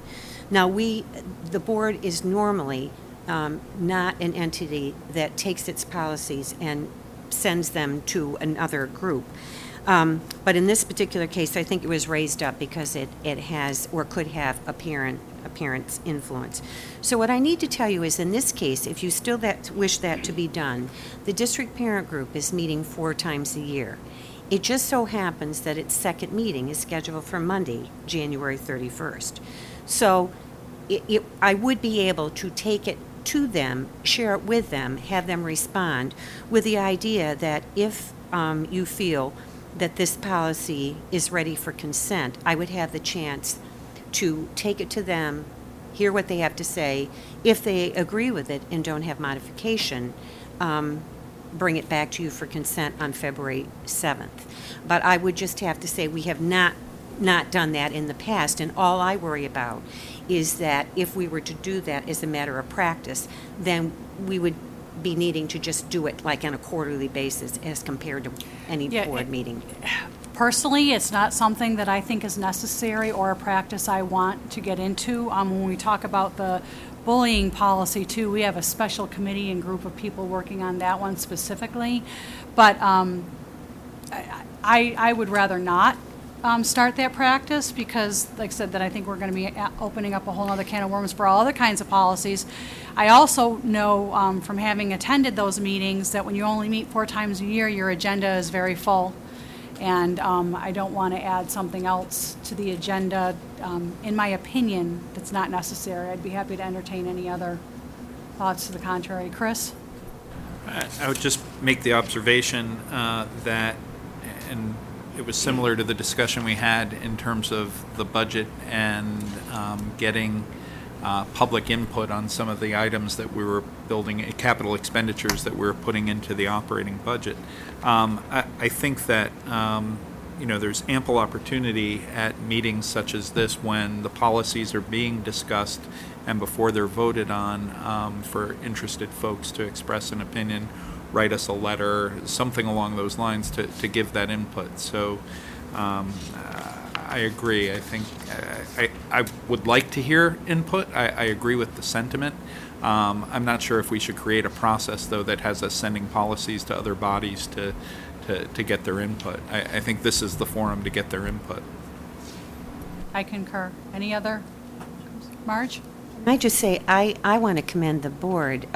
Now, the board is normally not an entity that takes its policies and sends them to another group. But in this particular case, I think it was raised up because it has or could have a parent's influence. So what I need to tell you is, in this case, if you still wish that to be done, the district parent group is meeting 4 times a year. It just so happens that its second meeting is scheduled for Monday, January 31st. So I would be able to take it to them, share it with them, have them respond with the idea that if you feel that this policy is ready for consent, I would have the chance to take it to them, hear what they have to say. If they agree with it and don't have modification, bring it back to you for consent on February 7th. But I would just have to say we have not done that in the past, and all I worry about is that if we were to do that as a matter of practice, then we would be needing to just do it like on a quarterly basis as compared to any board meeting. Personally, it's not something that I think is necessary or a practice I want to get into. When we talk about the bullying policy too, we have a special committee and group of people working on that one specifically, but I would rather not start that practice, because like I said, that I think we're going to be opening up a whole other can of worms for all other kinds of policies. I also know from having attended those meetings that when you only meet 4 times a year, your agenda is very full, and I don't want to add something else to the agenda, in my opinion, that's not necessary. I'd be happy to entertain any other thoughts to the contrary. Chris? I would just make the observation that, and it was similar to the discussion we had in terms of the budget and getting public input on some of the items that we were building, capital expenditures that we were putting into the operating budget. I think that there's ample opportunity at meetings such as this, when the policies are being discussed and before they're voted on, for interested folks to express an opinion, write us a letter, something along those lines to give that input. So I agree. I think I would like to hear input. I agree with the sentiment. I'm not sure if we should create a process, though, that has us sending policies to other bodies to get their input. I think this is the forum to get their input. I concur. Any other? Marge? Can I just say I want to commend the board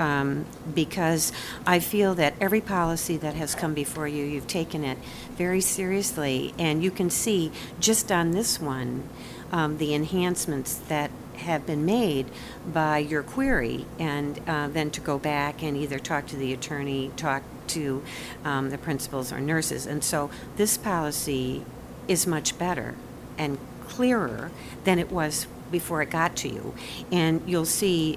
because I feel that every policy that has come before you, you've taken it very seriously, and you can see just on this one the enhancements that have been made by your query, and then to go back and either talk to the attorney, talk to the principals or nurses. And so this policy is much better and clearer than it was before it got to you. And you'll see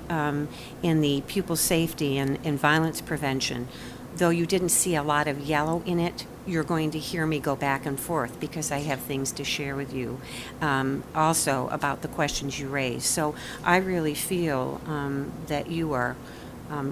in the pupil safety and violence prevention, though you didn't see a lot of yellow in it, you're going to hear me go back and forth because I have things to share with you also about the questions you raise. So I really feel that you are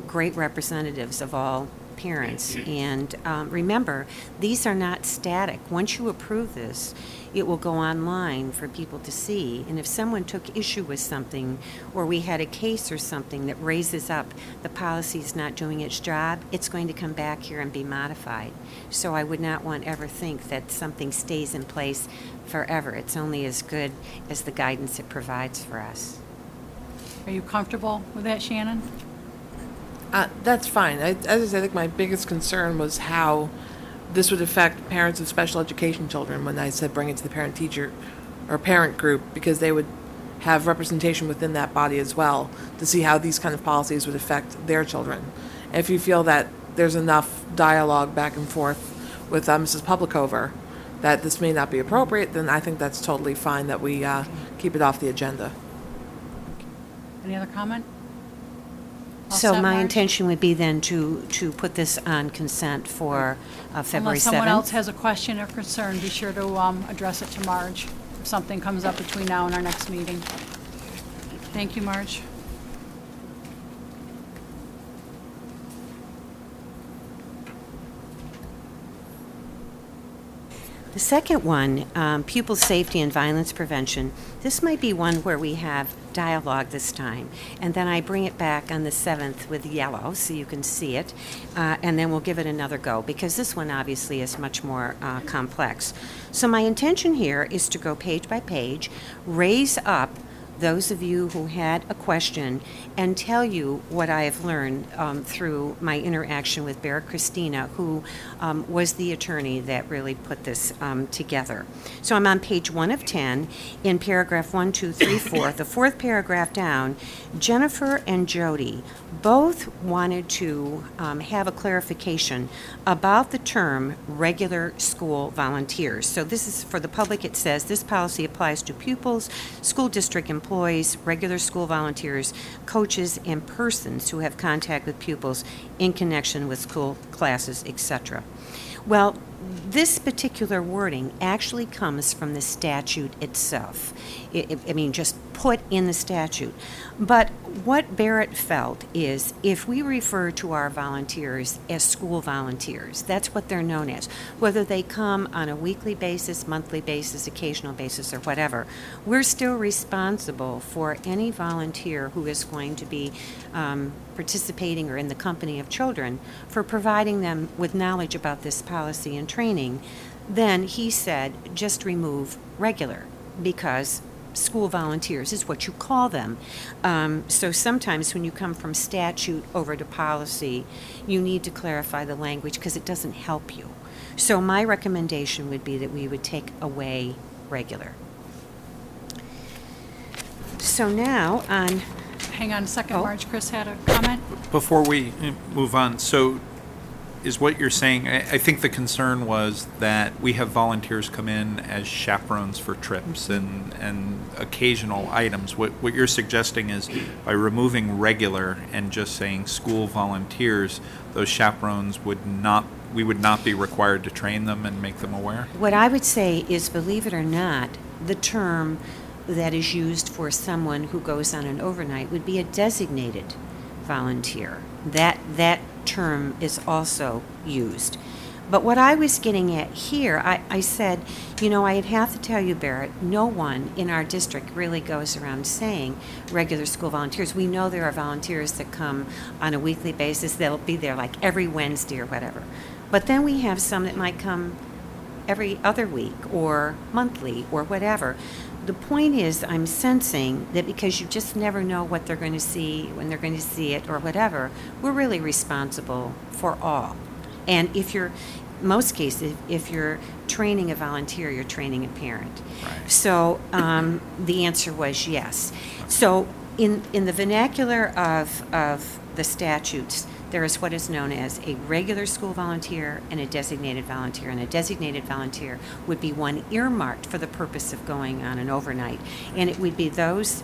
great representatives of all parents. And remember, these are not static. Once you approve this, it will go online for people to see. And if someone took issue with something, or we had a case or something that raises up the policy is not doing its job, it's going to come back here and be modified. So I would not want ever think that something stays in place forever. It's only as good as the guidance it provides for us. Are you comfortable with that, Shannon? That's fine. As I said, I think my biggest concern was how this would affect parents of special education children when I said bring it to the parent-teacher or parent group, because they would have representation within that body as well to see how these kind of policies would affect their children. And if you feel that there's enough dialogue back and forth with Mrs. Publicover that this may not be appropriate, then I think that's totally fine that we keep it off the agenda. Any other comment? So my intention would be then to put this on consent for February 7th. Unless someone else has a question or concern, be sure to address it to Marge if something comes up between now and our next meeting. Thank you, Marge. The second one, pupil safety and violence prevention, this might be one where we have dialogue this time. And then I bring it back on the 7th with yellow so you can see it. And then we'll give it another go, because this one obviously is much more complex. So my intention here is to go page by page, raise up those of you who had a question, and tell you what I have learned through my interaction with Barrett Christina, who was the attorney that really put this together. So I'm on page 1 of 10 in paragraph 1, 2, 3, 4. The fourth paragraph down, Jennifer and Jody both wanted to have a clarification about the term regular school volunteers. So this is for the public. It says this policy applies to pupils, school district employees, employees, regular school volunteers, coaches, and persons who have contact with pupils in connection with school classes, etc. Well, this particular wording actually comes from the statute itself. I mean, just put in the statute. But what Barrett felt is if we refer to our volunteers as school volunteers, that's what they're known as, whether they come on a weekly basis, monthly basis, occasional basis, or whatever, we're still responsible for any volunteer who is going to be participating or in the company of children for providing them with knowledge about this policy and training. Then he said, just remove regular, because school volunteers is what you call them. So sometimes when you come from statute over to policy, you need to clarify the language because it doesn't help you. So my recommendation would be that we would take away regular. So now on... Hang on a second, Marge. Chris had a comment. Before we move on, so is what you're saying, I think the concern was that we have volunteers come in as chaperones for trips and occasional items. What you're suggesting is by removing regular and just saying school volunteers, those chaperones would not, we would not be required to train them and make them aware? What I would say is, believe it or not, the term that is used for someone who goes on an overnight would be a designated volunteer. That term is also used. But what I was getting at here, I said, you know, I'd have to tell you, Barrett, no one in our district really goes around saying regular school volunteers. We know there are volunteers that come on a weekly basis. They'll be there like every Wednesday or whatever. But then we have some that might come every other week or monthly or whatever. The point is, I'm sensing that because you just never know what they're going to see, when they're going to see it, or whatever, we're really responsible for all. And if you're, most cases, if you're training a volunteer, you're training a parent. Right. So the answer was yes. So in the vernacular of the statutes, there is what is known as a regular school volunteer and a designated volunteer. And a designated volunteer would be one earmarked for the purpose of going on an overnight. And it would be those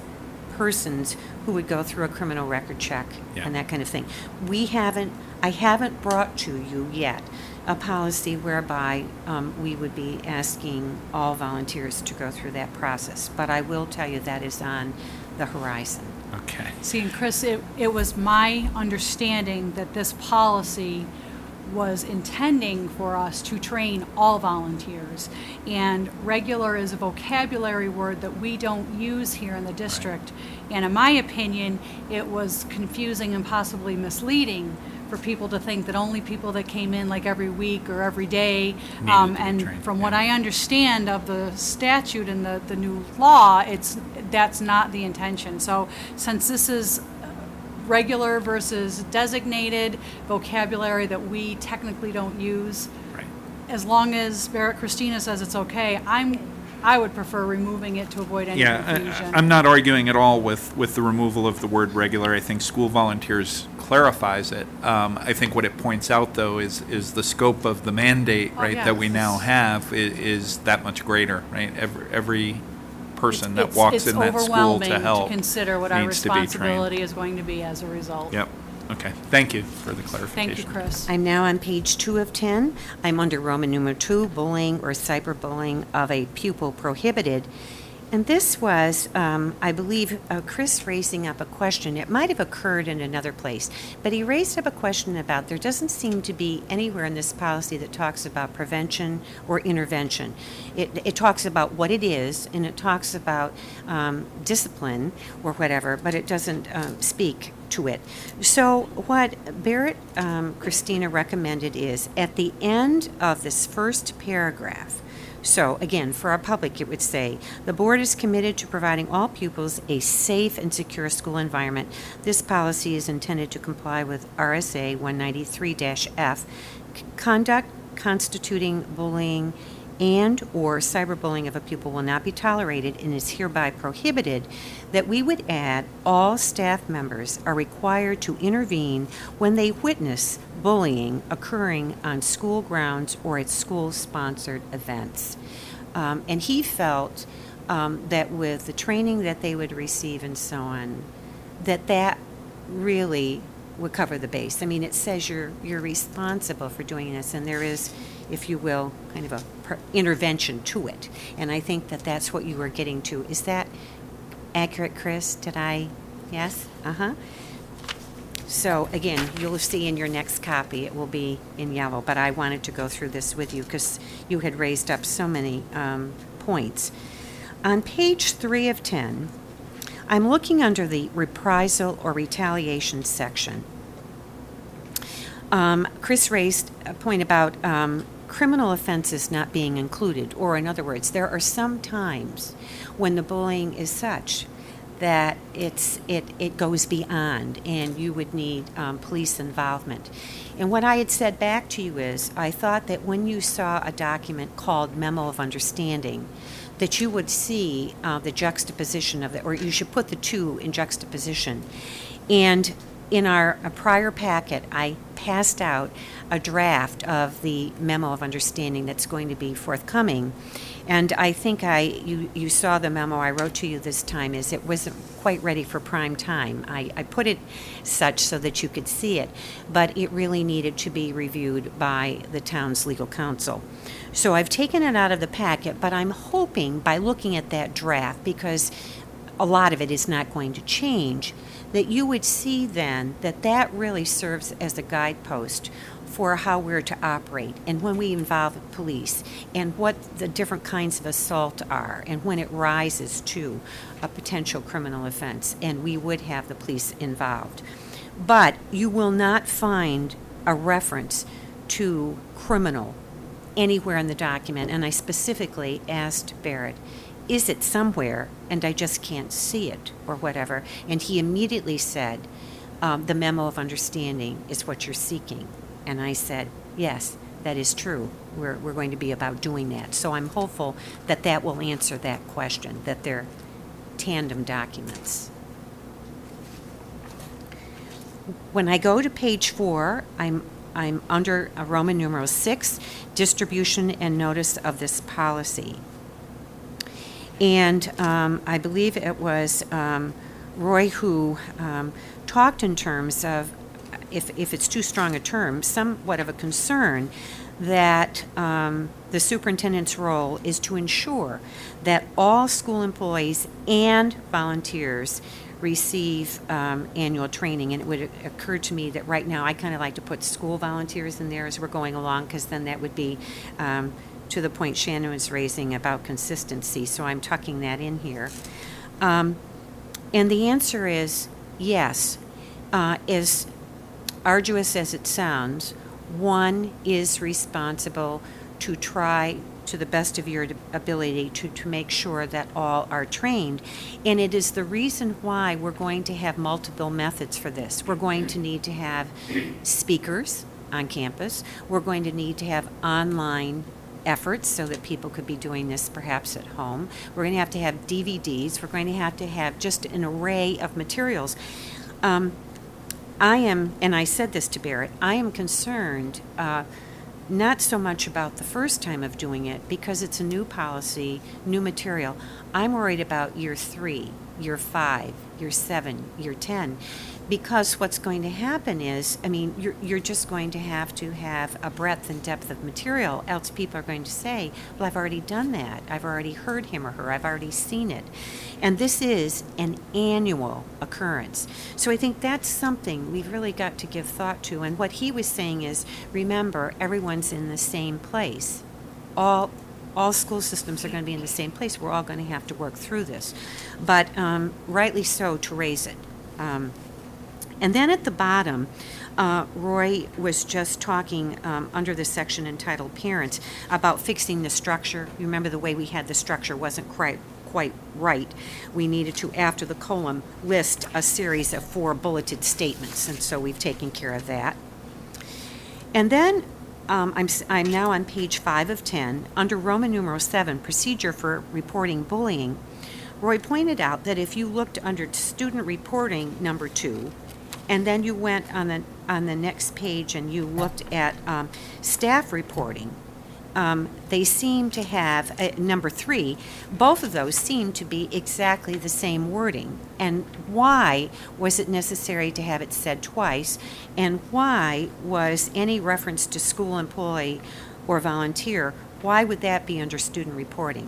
persons who would go through a criminal record check and that kind of thing. I haven't brought to you yet a policy whereby we would be asking all volunteers to go through that process. But I will tell you that is on the horizon. Okay. See, and Chris, it was my understanding that this policy was intending for us to train all volunteers. And regular is a vocabulary word that we don't use here in the district. Right. And in my opinion, it was confusing and possibly misleading for people to think that only people that came in like every week or every day. And from what I understand of the statute and the new law, that's not the intention. So since this is regular versus designated vocabulary that we technically don't use, right, as long as Barrett Christina says it's okay, I would prefer removing it to avoid any confusion. I'm not arguing at all with the removal of the word regular. I think school volunteers clarifies it. I think what it points out, though, is the scope of the mandate, that we now have is that much greater, right? Every person that walks in that school to help to consider what our responsibility is going to be as a result. Yep. Okay. Thank you for the clarification. Thank you, Chris. I'm now on page 2 of 10. I'm under Roman numeral 2, bullying or cyberbullying of a pupil prohibited. And this was, I believe, Chris raising up a question. It might have occurred in another place, but he raised up a question about there doesn't seem to be anywhere in this policy that talks about prevention or intervention. It talks about what it is, and it talks about discipline or whatever, but it doesn't speak to it. So what Barrett Christina recommended is at the end of this first paragraph, so, again, for our public, it would say, the board is committed to providing all pupils a safe and secure school environment. This policy is intended to comply with RSA 193-F, conduct constituting bullying and or cyberbullying of a pupil will not be tolerated and is hereby prohibited, that we would add all staff members are required to intervene when they witness bullying occurring on school grounds or at school-sponsored events. And he felt that with the training that they would receive and so on, that really would cover the base. I mean, it says you're responsible for doing this, and there is, if you will, kind of a intervention to it. And I think that's what you were getting to. Is that accurate, Chris? Yes? Uh-huh. So, again, you'll see in your next copy, it will be in yellow, but I wanted to go through this with you because you had raised up so many points. On page 3 of 10, I'm looking under the reprisal or retaliation section. Chris raised a point about criminal offenses not being included, or in other words, there are some times when the bullying is such that it goes beyond, and you would need police involvement. And what I had said back to you is, I thought that when you saw a document called Memo of Understanding, that you would see the juxtaposition of that, or you should put the two in juxtaposition. And in our prior packet, I passed out a draft of the Memo of Understanding that's going to be forthcoming. And I think you saw the memo I wrote to you this time, is it wasn't quite ready for prime time. I put it such so that you could see it, but it really needed to be reviewed by the town's legal counsel. So I've taken it out of the packet, but I'm hoping by looking at that draft, because a lot of it is not going to change, that you would see then that really serves as a guidepost for how we're to operate, and when we involve police, and what the different kinds of assault are, and when it rises to a potential criminal offense, and we would have the police involved. But you will not find a reference to criminal anywhere in the document, and I specifically asked Barrett, is it somewhere, and I just can't see it, or whatever, and he immediately said, the Memo of Understanding is what you're seeking. And I said, yes, that is true. We're going to be about doing that. So I'm hopeful that will answer that question, that they're tandem documents. When I go to page 4, I'm under Roman numeral 6, distribution and notice of this policy. And I believe it was Roy who talked in terms of, if it's too strong a term, somewhat of a concern that the superintendent's role is to ensure that all school employees and volunteers receive annual training. And it would occur to me that right now I kind of like to put school volunteers in there as we're going along, because then that would be to the point Shannon was raising about consistency. So I'm tucking that in here. And the answer is yes. As arduous as it sounds, one is responsible to try to the best of your ability to make sure that all are trained. And it is the reason why we're going to have multiple methods for this. We're going to need to have speakers on campus. We're going to need to have online efforts so that people could be doing this perhaps at home. We're going to have DVDs. We're going to have just an array of materials. I am, and I said this to Barrett, I am concerned not so much about the first time of doing it, because it's a new policy, new material. I'm worried about year 3, year 5, year 7, year 10, because what's going to happen is, I mean, you're just going to have a breadth and depth of material, else people are going to say, well, I've already done that. I've already heard him or her. I've already seen it. And this is an annual occurrence. So I think that's something we've really got to give thought to. And what he was saying is, remember, everyone's in the same place. All school systems are going to be in the same place. We're all going to have to work through this. But rightly so to raise it. And then at the bottom, Roy was just talking under the section entitled Parents about fixing the structure. You remember the way we had the structure wasn't quite right. We needed to, after the column, list a series of 4 bulleted statements, and so we've taken care of that. And then I'm now on page 5 of 10, under Roman numeral 7, procedure for reporting bullying. Roy pointed out that if you looked under student reporting number 2, and then you went on the next page and you looked at staff reporting, They seem to have, number three, both of those seem to be exactly the same wording. And why was it necessary to have it said twice? And why was any reference to school employee or volunteer, why would that be under student reporting?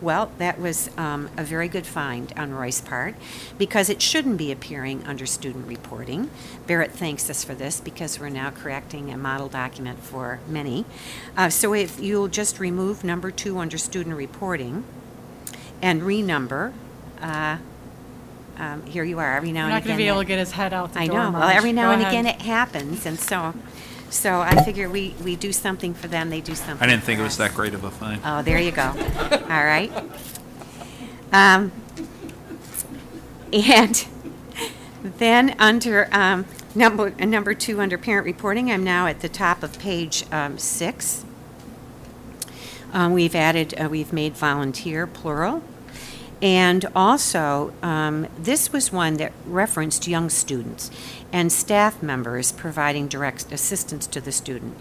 Well, that was a very good find on Roy's part, because it shouldn't be appearing under student reporting. Barrett thanks us for this, because we're now correcting a model document for many. So if you'll just remove number 2 under student reporting and renumber, here you are. Every now and again. Not going to be able to get his head out the door. I know. Well, every now and again it happens, and so I figure we do something for them, they do something for us. I didn't think it was that great of a find. Oh, there you go. All right. And then under number 2 under parent reporting, I'm now at the top of page 6. We've made volunteer plural. And also, this was one that referenced young students and staff members providing direct assistance to the student.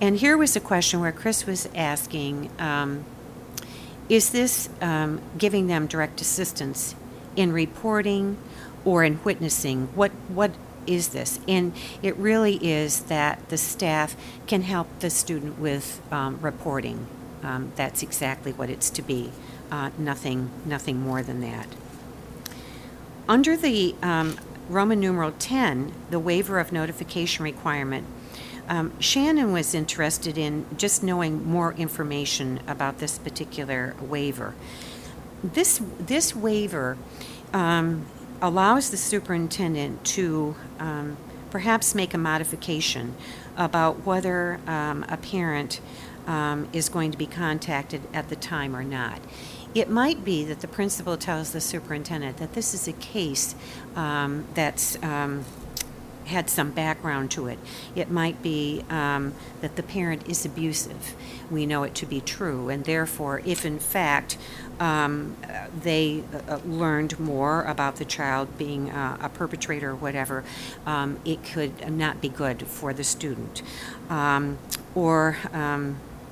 And here was a question where Chris was asking, is this giving them direct assistance in reporting or in witnessing? What is this? And it really is that the staff can help the student with reporting. That's exactly what it's to be. Nothing more than that. Under the Roman numeral 10, the waiver of notification requirement, Shannon was interested in just knowing more information about this particular waiver. This waiver allows the superintendent to perhaps make a modification about whether a parent is going to be contacted at the time or not. It might be that the principal tells the superintendent that this is a case that's had some background to it. It might be that the parent is abusive. We know it to be true, and therefore, if in fact they learned more about the child being a perpetrator or whatever, it could not be good for the student. Or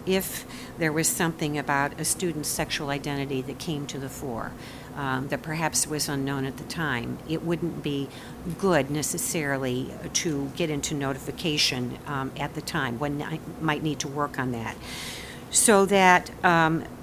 if there was something about a student's sexual identity that came to the fore that perhaps was unknown at the time, it wouldn't be good necessarily to get into notification at the time. One might need to work on that. So that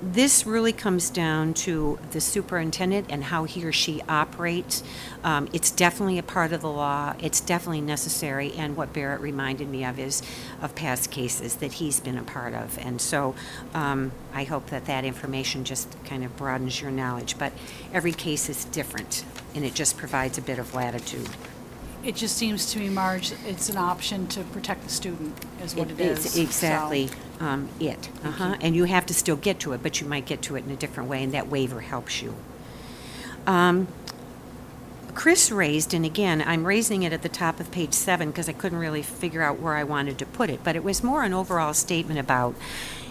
this really comes down to the superintendent and how he or she operates. It's definitely a part of the law. It's definitely necessary. And what Barrett reminded me of is of past cases that he's been a part of. And so I hope that information just kind of broadens your knowledge. But every case is different, and it just provides a bit of latitude. It just seems to me, Marge, it's an option to protect the student is what it is. Exactly. So. And you have to still get to it, but you might get to it in a different way, and that waiver helps you. Chris raised, and again, I'm raising it at the top of page 7 because I couldn't really figure out where I wanted to put it, but it was more an overall statement about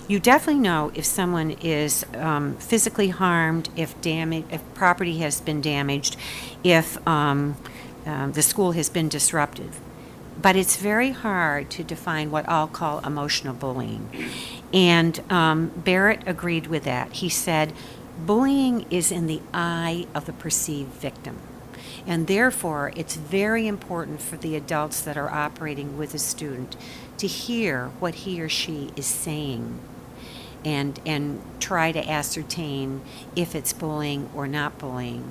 you definitely know if someone is physically harmed, if property has been damaged, if the school has been disrupted. But it's very hard to define what I'll call emotional bullying. And Barrett agreed with that. He said, bullying is in the eye of the perceived victim. And therefore, it's very important for the adults that are operating with a student to hear what he or she is saying and try to ascertain if it's bullying or not bullying.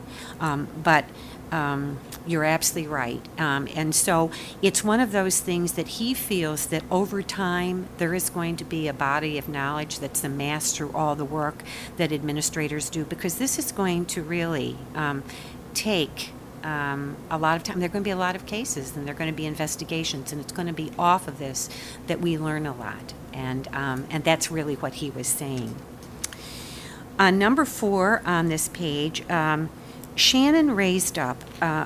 You're absolutely right. And so it's one of those things that he feels that over time there is going to be a body of knowledge that's amassed through all the work that administrators do, because this is going to really take a lot of time. There are going to be a lot of cases, and there are going to be investigations, and it's going to be off of this that we learn a lot. And that's really what he was saying. On number 4 on this page, Shannon raised up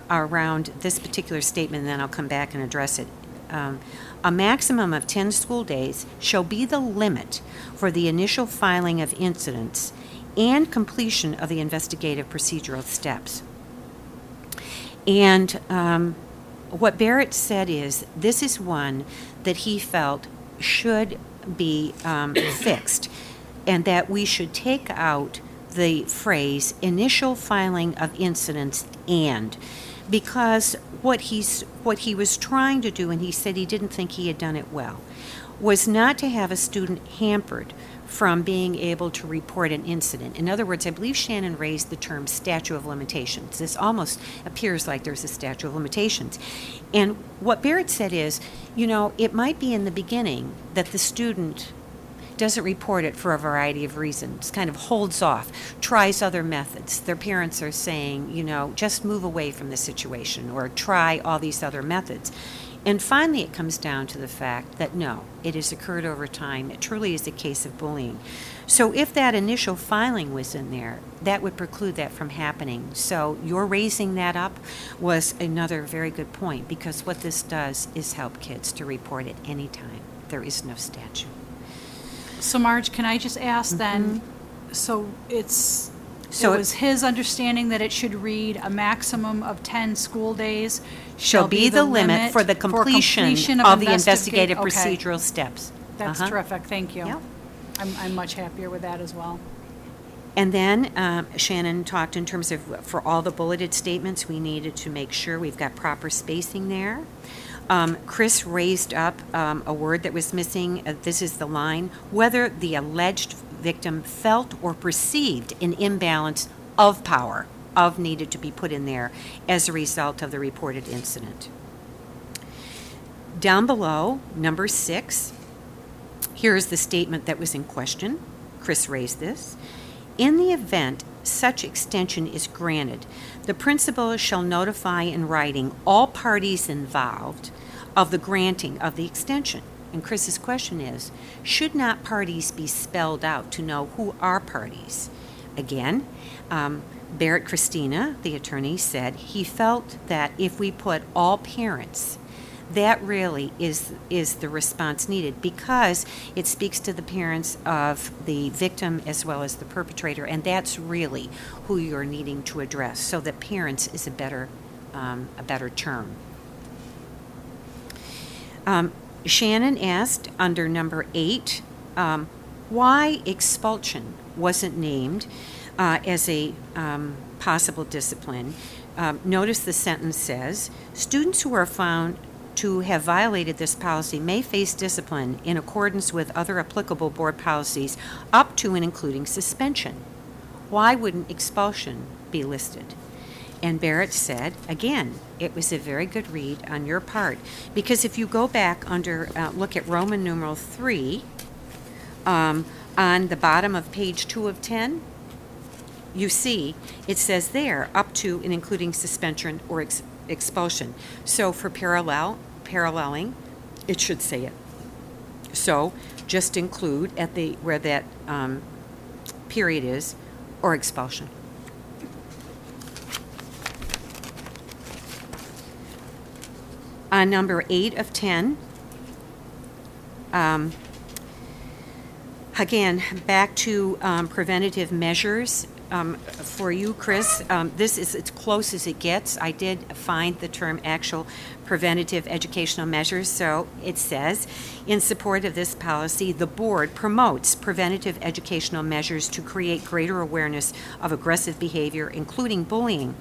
around this particular statement, and then I'll come back and address it. A maximum of 10 school days shall be the limit for the initial filing of incidents and completion of the investigative procedural steps. And what Barrett said is this is one that he felt should be fixed, and that we should take out the phrase initial filing of incidents, and because what he was trying to do, and he said he didn't think he had done it well, was not to have a student hampered from being able to report an incident. In other words, I believe Shannon raised the term statute of limitations. This almost appears like there's a statute of limitations. And what Barrett said is, you know, it might be in the beginning that the student doesn't report it for a variety of reasons, kind of holds off, tries other methods. Their parents are saying, you know, just move away from the situation or try all these other methods. And finally, it comes down to the fact that no, it has occurred over time. It truly is a case of bullying. So if that initial filing was in there, that would preclude that from happening. So your raising that up was another very good point, because what this does is help kids to report at any time. There is no statute. So Marge, can I just ask then, it was his understanding that it should read a maximum of 10 school days shall be the limit for the completion of the investigative procedural steps. That's terrific. Thank you. Yep. I'm much happier with that as well. And then Shannon talked in terms of, for all the bulleted statements, we needed to make sure we've got proper spacing there. Chris raised up a word that was missing. This is the line, whether the alleged victim felt or perceived an imbalance of power, of needed to be put in there as a result of the reported incident. Down below, number 6, here is the statement that was in question. Chris raised this. In the event such extension is granted, the principal shall notify in writing all parties involved of the granting of the extension. And Chris's question is, should not parties be spelled out to know who are parties? Again, Barrett Christina, the attorney, said he felt that if we put all parents, that really is the response needed, because it speaks to the parents of the victim as well as the perpetrator, and that's really who you're needing to address, so that parents is a better term. Shannon asked under number 8 why expulsion wasn't named as a possible discipline. Notice the sentence says, students who are found to have violated this policy may face discipline in accordance with other applicable board policies up to and including suspension. Why wouldn't expulsion be listed? And Barrett said, again, it was a very good read on your part, because if you go back under, look at Roman numeral 3, on the bottom of page 2 of 10, you see it says there, up to and including suspension or expulsion. So for paralleling, it should say it. So just include at the where that period is, or expulsion. On number 8 of 10, again, back to preventative measures. For you, Chris, this is as close as it gets. I did find the term actual preventative educational measures. So it says, in support of this policy, the board promotes preventative educational measures to create greater awareness of aggressive behavior, including bullying.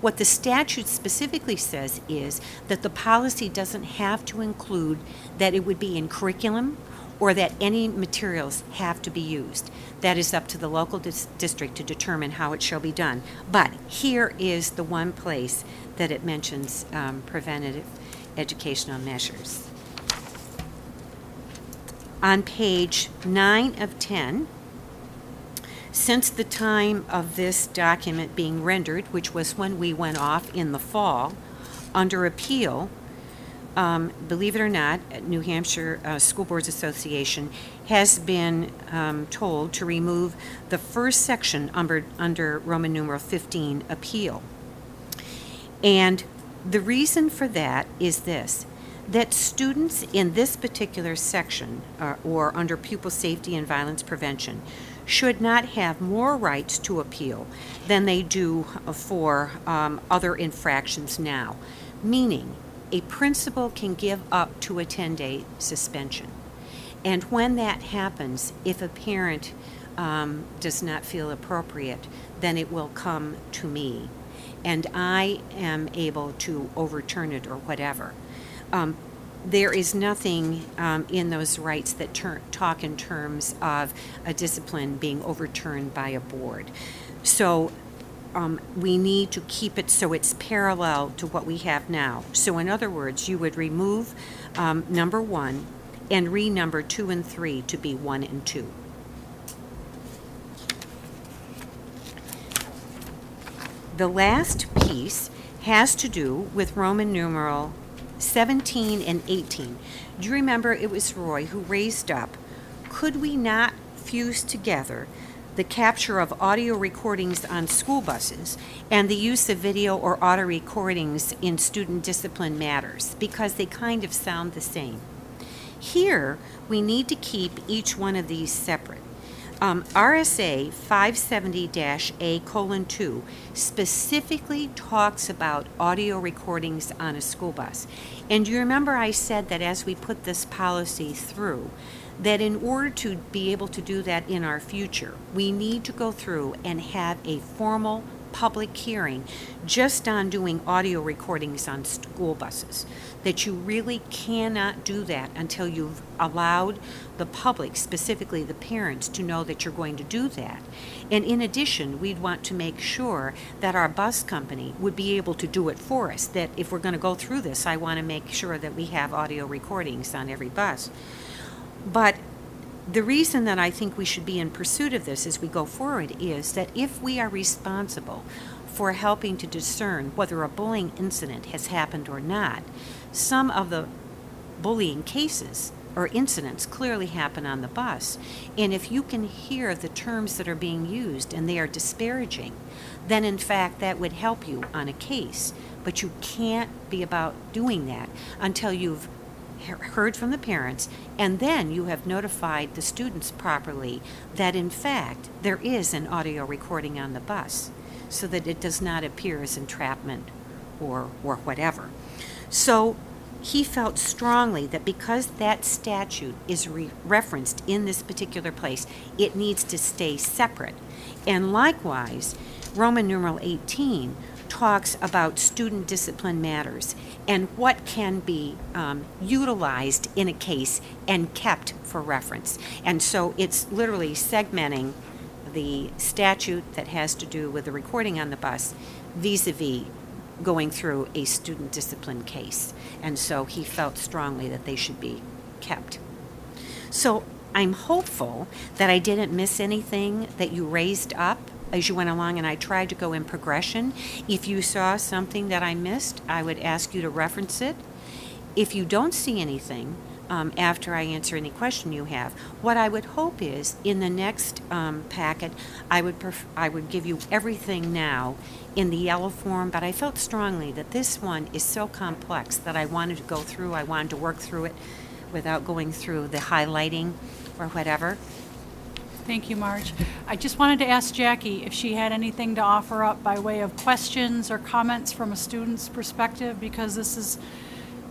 What the statute specifically says is that the policy doesn't have to include that it would be in curriculum or that any materials have to be used. That is up to the local district to determine how it shall be done. But here is the one place that it mentions preventative educational measures. On page 9 of 10, since the time of this document being rendered, which was when we went off in the fall, under appeal, believe it or not, New Hampshire School Boards Association has been told to remove the first section under Roman numeral 15, appeal. And the reason for that is this, that students in this particular section or under pupil safety and violence prevention should not have more rights to appeal than they do for other infractions now. Meaning, a principal can give up to a 10-day suspension. And when that happens, if a parent does not feel appropriate, then it will come to me, and I am able to overturn it or whatever. There is nothing in those rights that talk in terms of a discipline being overturned by a board. So we need to keep it so it's parallel to what we have now. So in other words, you would remove number 1 and renumber 2 and 3 to be 1 and 2. The last piece has to do with Roman numeral 17 and 18. Do you remember it was Roy who raised up, could we not fuse together the capture of audio recordings on school buses and the use of video or audio recordings in student discipline matters, because they kind of sound the same? Here, we need to keep each one of these separate. RSA 570-A:2 specifically talks about audio recordings on a school bus. And you remember I said that as we put this policy through, that in order to be able to do that in our future, we need to go through and have a formal public hearing just on doing audio recordings on school buses, that you really cannot do that until you've allowed the public, specifically the parents, to know that you're going to do that. And in addition, we'd want to make sure that our bus company would be able to do it for us, that if we're going to go through this, I want to make sure that we have audio recordings on every bus. But the reason that I think we should be in pursuit of this as we go forward is that if we are responsible for helping to discern whether a bullying incident has happened or not, some of the bullying cases or incidents clearly happen on the bus. And if you can hear the terms that are being used and they are disparaging, then in fact that would help you on a case. But you can't be about doing that until you've heard from the parents, and then you have notified the students properly that in fact there is an audio recording on the bus, so that it does not appear as entrapment or whatever. So he felt strongly that because that statute is referenced in this particular place, it needs to stay separate. And likewise, Roman numeral 18 talks about student discipline matters and what can be utilized in a case and kept for reference. And so it's literally segmenting the statute that has to do with the recording on the bus vis-a-vis going through a student discipline case. And so he felt strongly that they should be kept. So I'm hopeful that I didn't miss anything that you raised up as you went along, and I tried to go in progression. If you saw something that I missed, I would ask you to reference it. If you don't see anything, after I answer any question you have, what I would hope is in the next packet, I would give you everything now in the yellow form, but I felt strongly that this one is so complex that I wanted to go through, I wanted to work through it without going through the highlighting or whatever. Thank you, Marge. I just wanted to ask Jackie if she had anything to offer up by way of questions or comments from a student's perspective, because this is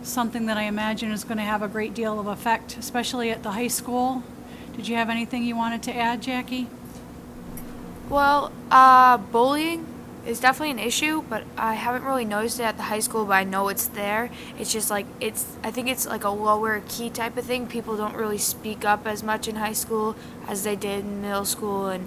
something that I imagine is going to have a great deal of effect, especially at the high school. Did you have anything you wanted to add, Jackie? Well, bullying is definitely an issue, but I haven't really noticed it at the high school, but I know it's there. It's just like, I think it's like a lower key type of thing. People don't really speak up as much in high school as they did in middle school and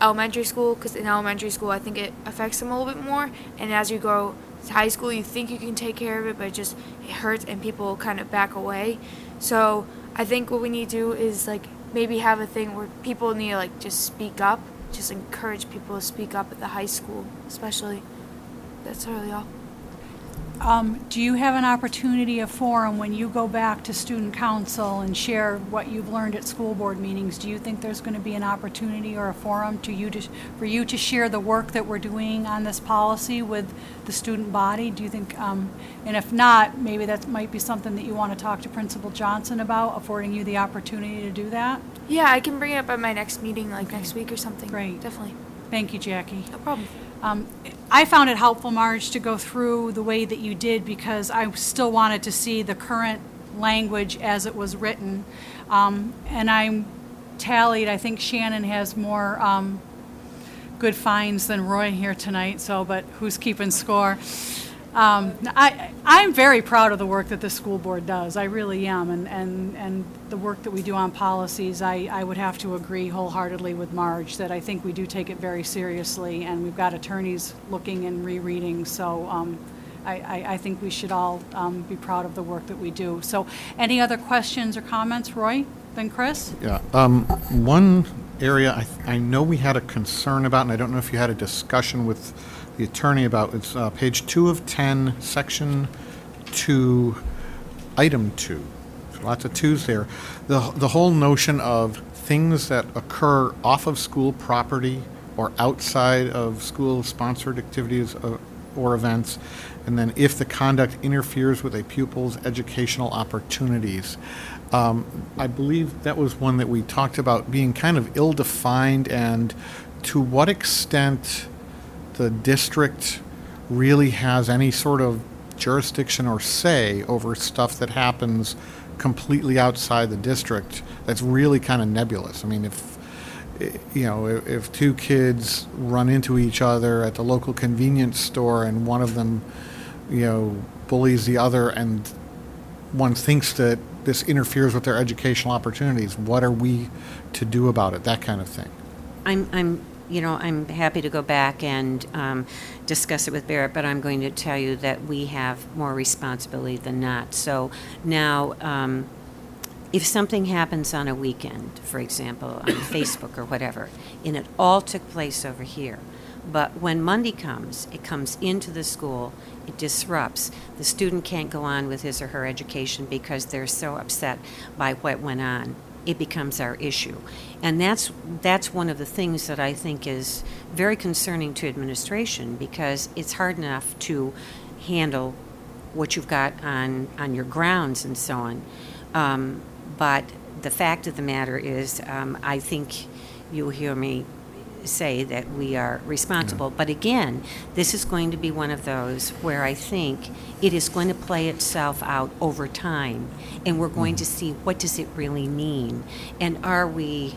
elementary school, because in elementary school I think it affects them a little bit more, and as you go high school you think you can take care of it, but it hurts and people kind of back away. So I think what we need to do is like maybe have a thing where people need to like just speak up, just encourage people to speak up at the high school especially. That's really all. Do you have an opportunity, a forum, when you go back to student council and share what you've learned at school board meetings? Do you think there's going to be an opportunity or a forum for you to share the work that we're doing on this policy with the student body? Do you think, and if not, maybe that might be something that you want to talk to Principal Johnson about, affording you the opportunity to do that? Yeah, I can bring it up at my next meeting, like next week or something. Great. Definitely. Thank you, Jackie. No problem. I found it helpful, Marge, to go through the way that you did, because I still wanted to see the current language as it was written. And I'm tallied, I think Shannon has more good finds than Roy here tonight, so, but who's keeping score? I'm very proud of the work that the school board does. I really am, and the work that we do on policies, I would have to agree wholeheartedly with Marge that I think we do take it very seriously, and we've got attorneys looking and rereading, so I think we should all be proud of the work that we do. So any other questions or comments, Roy, then Chris? Yeah, one area I know we had a concern about, and I don't know if you had a discussion with the attorney about, it's page 2 of 10, section 2, item 2. There's lots of 2s there. The whole notion of things that occur off of school property or outside of school-sponsored activities or events, and then if the conduct interferes with a pupil's educational opportunities. I believe that was one that we talked about being kind of ill-defined, and to what extent the district really has any sort of jurisdiction or say over stuff that happens completely outside the district. That's really kind of nebulous. I mean, if 2 kids run into each other at the local convenience store and one of them, bullies the other, and one thinks that this interferes with their educational opportunities, what are we to do about it? That kind of thing. I'm happy to go back and discuss it with Barrett, but I'm going to tell you that we have more responsibility than not. So now, if something happens on a weekend, for example, on Facebook or whatever, and it all took place over here, but when Monday comes, it comes into the school, it disrupts. The student can't go on with his or her education because they're so upset by what went on. It becomes our issue. And that's one of the things that I think is very concerning to administration, because it's hard enough to handle what you've got on your grounds and so on. But the fact of the matter is, I think you'll hear me say that we are responsible. Yeah. But again, this is going to be one of those where I think it is going to play itself out over time, and we're going to see what does it really mean, and are we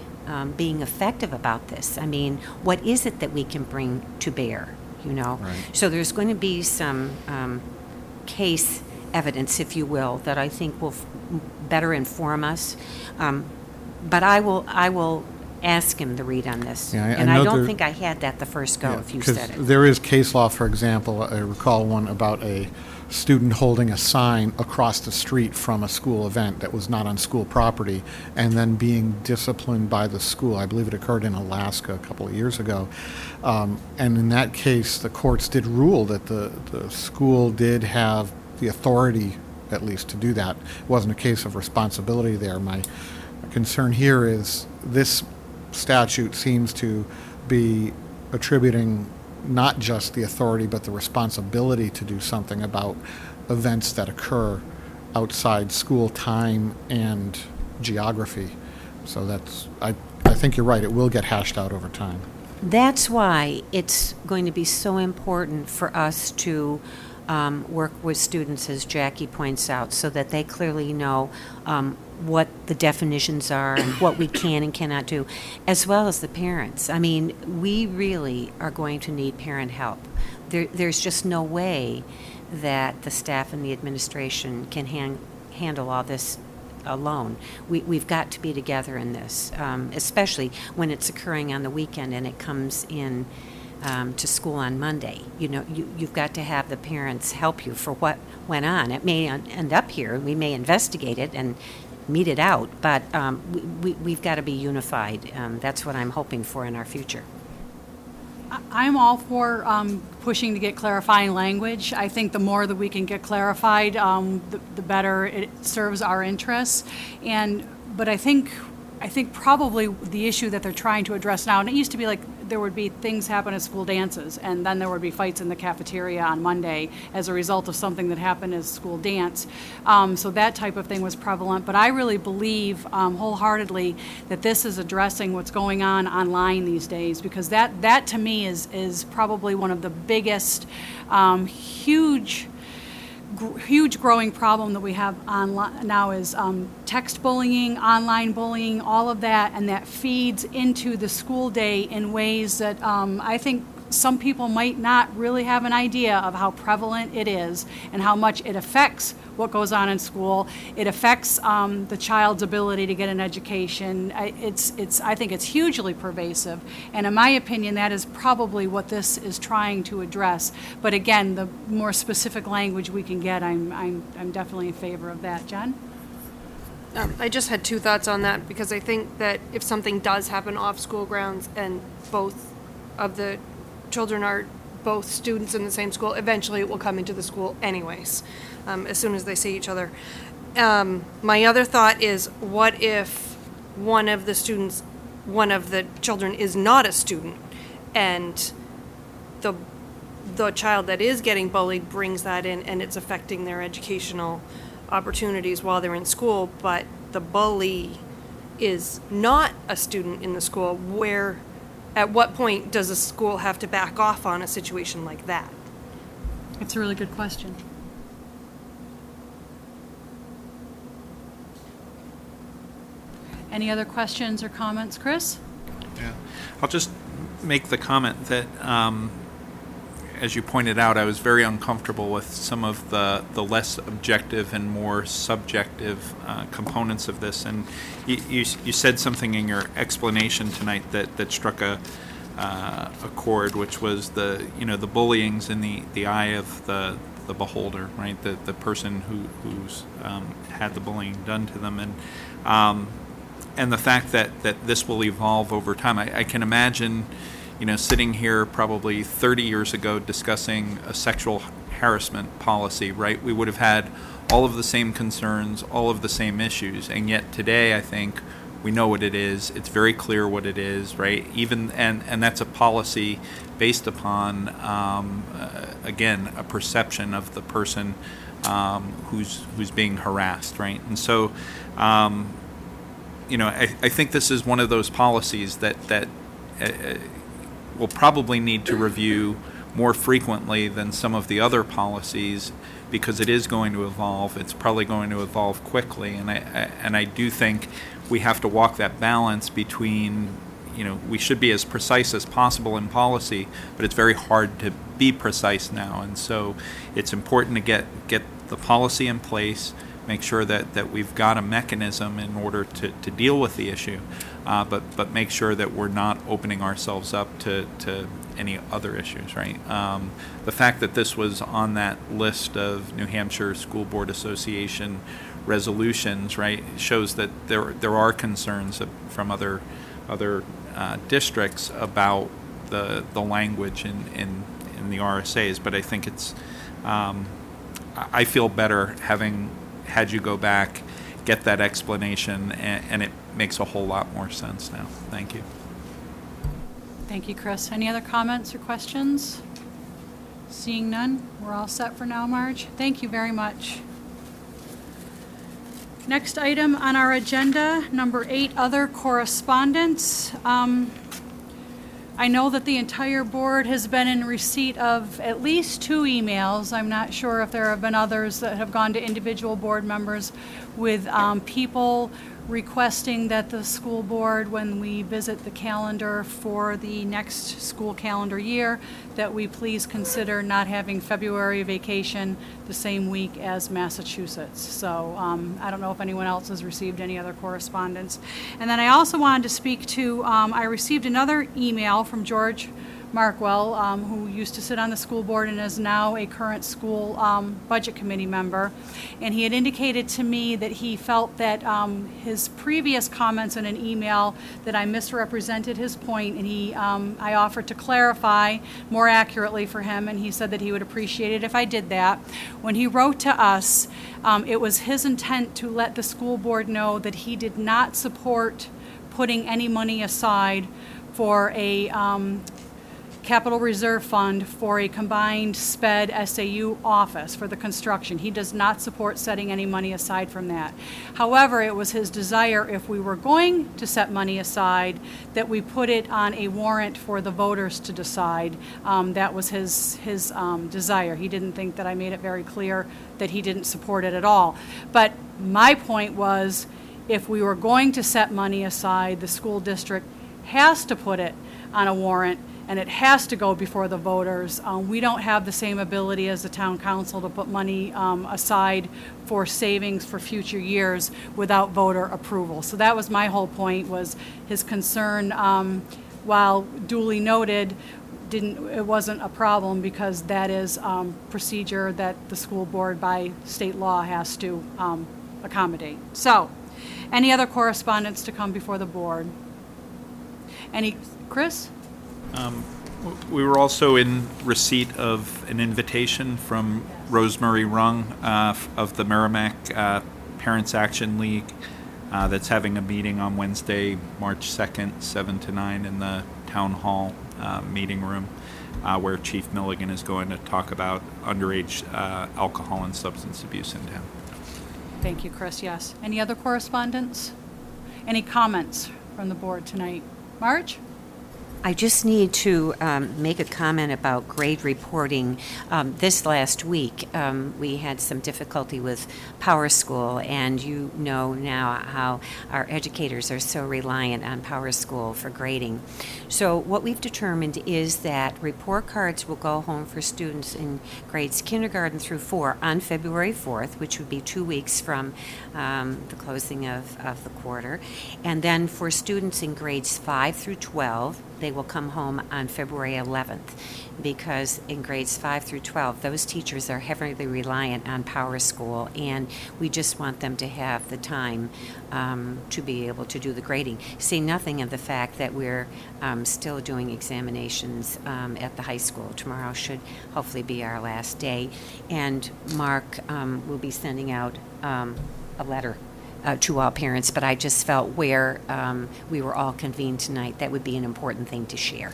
being effective about this? I mean, what is it that we can bring to bear? Right. So there's going to be some case evidence, if you will, that I think will better inform us. But I will ask him the read on this. Yeah, and I don't think I had that the first go, if you said it. There is case law, for example, I recall one about a student holding a sign across the street from a school event that was not on school property and then being disciplined by the school. I believe it occurred in Alaska a couple of years ago. And in that case, the courts did rule that the school did have the authority, at least, to do that. It wasn't a case of responsibility there. My concern here is this statute seems to be attributing not just the authority but the responsibility to do something about events that occur outside school time and geography. So that's, I think you're right, it will get hashed out over time. That's why it's going to be so important for us to work with students, as Jackie points out, so that they clearly know what the definitions are and what we can and cannot do, as well as the parents. I mean, we really are going to need parent help. There's just no way that the staff and the administration can handle all this alone. We've got to be together in this, especially when it's occurring on the weekend and it comes in to school on Monday. You've got to have the parents help you for what went on. It may end up here. We may investigate it and meet it out, but we've got to be unified. That's what I'm hoping for in our future. I'm all for pushing to get clarifying language. I think the more that we can get clarified, the better it serves our interests. But I think probably the issue that they're trying to address now, and it used to be like there would be things happen at school dances, and then there would be fights in the cafeteria on Monday as a result of something that happened at school dance. So that type of thing was prevalent. But I really believe wholeheartedly that this is addressing what's going on online these days, because that to me is probably one of the biggest, huge huge growing problem that we have online now is text bullying, online bullying, all of that, and that feeds into the school day in ways that I think some people might not really have an idea of how prevalent it is and how much it affects what goes on in school. It affects the child's ability to get an education. I think it's hugely pervasive, and in my opinion, that is probably what this is trying to address. But again, the more specific language we can get, I'm definitely in favor of that. John? I just had two thoughts on that, because I think that if something does happen off school grounds and both of the children are both students in the same school, eventually it will come into the school anyways, as soon as they see each other. My other thought is, what if one of the children is not a student, and the child that is getting bullied brings that in, and it's affecting their educational opportunities while they're in school, but the bully is not a student in the school? At what point does a school have to back off on a situation like that? That's a really good question. Any other questions or comments, Chris? Yeah, I'll just make the comment that, as you pointed out, I was very uncomfortable with some of the less objective and more subjective components of this. And you said something in your explanation tonight that struck a chord, which was the bullying's in the eye of the beholder, right? The person who's had the bullying done to them, and the fact that this will evolve over time. I can imagine, sitting here probably 30 years ago discussing a sexual harassment policy, right? We would have had all of the same concerns, all of the same issues, and yet today I think we know what it is. It's very clear what it is, right? And that's a policy based upon, again, a perception of the person who's being harassed, right? And so, I think this is one of those policies that we'll probably need to review more frequently than some of the other policies, because it is going to evolve. It's probably going to evolve quickly, and I do think we have to walk that balance between, we should be as precise as possible in policy, but it's very hard to be precise now, and so it's important to get the policy in place, make sure that we've got a mechanism in order to deal with the issue, but make sure that we're not opening ourselves up to any other issues, right? The fact that this was on that list of New Hampshire School Board Association resolutions, right, shows that there are concerns from other districts about the language in the RSAs. But I think it's, I feel better having had you go back, get that explanation, and it makes a whole lot more sense now. Thank you. Thank you, Chris. Any other comments or questions? Seeing none, we're all set for now, Marge. Thank you very much. Next item on our agenda, number 8, other correspondence. I know that the entire board has been in receipt of at least 2 emails. I'm not sure if there have been others that have gone to individual board members with people requesting that the school board, when we visit the calendar for the next school calendar year, that we please consider not having February vacation the same week as Massachusetts. So I don't know if anyone else has received any other correspondence. And then I also wanted to speak to, I received another email from George Markwell, who used to sit on the school board and is now a current school budget committee member. And he had indicated to me that he felt that his previous comments in an email, that I misrepresented his point, and I offered to clarify more accurately for him, and he said that he would appreciate it if I did that. When he wrote to us, it was his intent to let the school board know that he did not support putting any money aside for a Capital Reserve Fund for a combined SPED SAU office for the construction. He does not support setting any money aside from that. However, it was his desire, if we were going to set money aside, that we put it on a warrant for the voters to decide. That was his desire. He didn't think that I made it very clear that he didn't support it at all. But my point was, if we were going to set money aside, the school district has to put it on a warrant, and it has to go before the voters. We don't have the same ability as the town council to put money aside for savings for future years without voter approval. So that was my whole point, was his concern, while duly noted, it wasn't a problem, because that is procedure that the school board by state law has to accommodate. So, any other correspondence to come before the board? Any, Chris? We were also in receipt of an invitation from Rosemary Rung of the Merrimack Parents Action League that's having a meeting on Wednesday, March 2nd, 7 to 9 in the Town Hall meeting room, where Chief Milligan is going to talk about underage alcohol and substance abuse in town. Thank you, Chris. Yes. Any other correspondence? Any comments from the board tonight? Marge? I just need to make a comment about grade reporting. This last week, we had some difficulty with PowerSchool, and you know now how our educators are so reliant on PowerSchool for grading. So what we've determined is that report cards will go home for students in grades kindergarten through 4 on February 4th, which would be 2 weeks from the closing of the quarter. And then for students in grades 5 through 12, they will come home on February 11th, because in grades 5 through 12, those teachers are heavily reliant on PowerSchool, and we just want them to have the time to be able to do the grading. Say nothing of the fact that we're still doing examinations at the high school. Tomorrow should hopefully be our last day, and Mark will be sending out a letter to all parents, but I just felt where we were all convened tonight, that would be an important thing to share.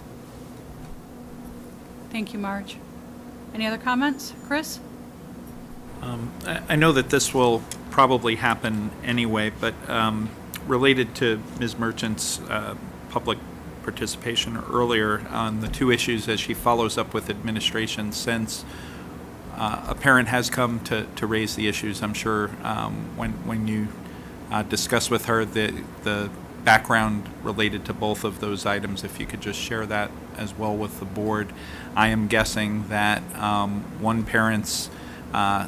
Thank you, Marge. Any other comments? Chris? I know that this will probably happen anyway, but related to Ms. Merchant's public participation earlier on the two issues as she follows up with administration since, a parent has come to raise the issues, I'm sure, when you discuss with her the background related to both of those items. If you could just share that as well with the board. I am guessing that one parent's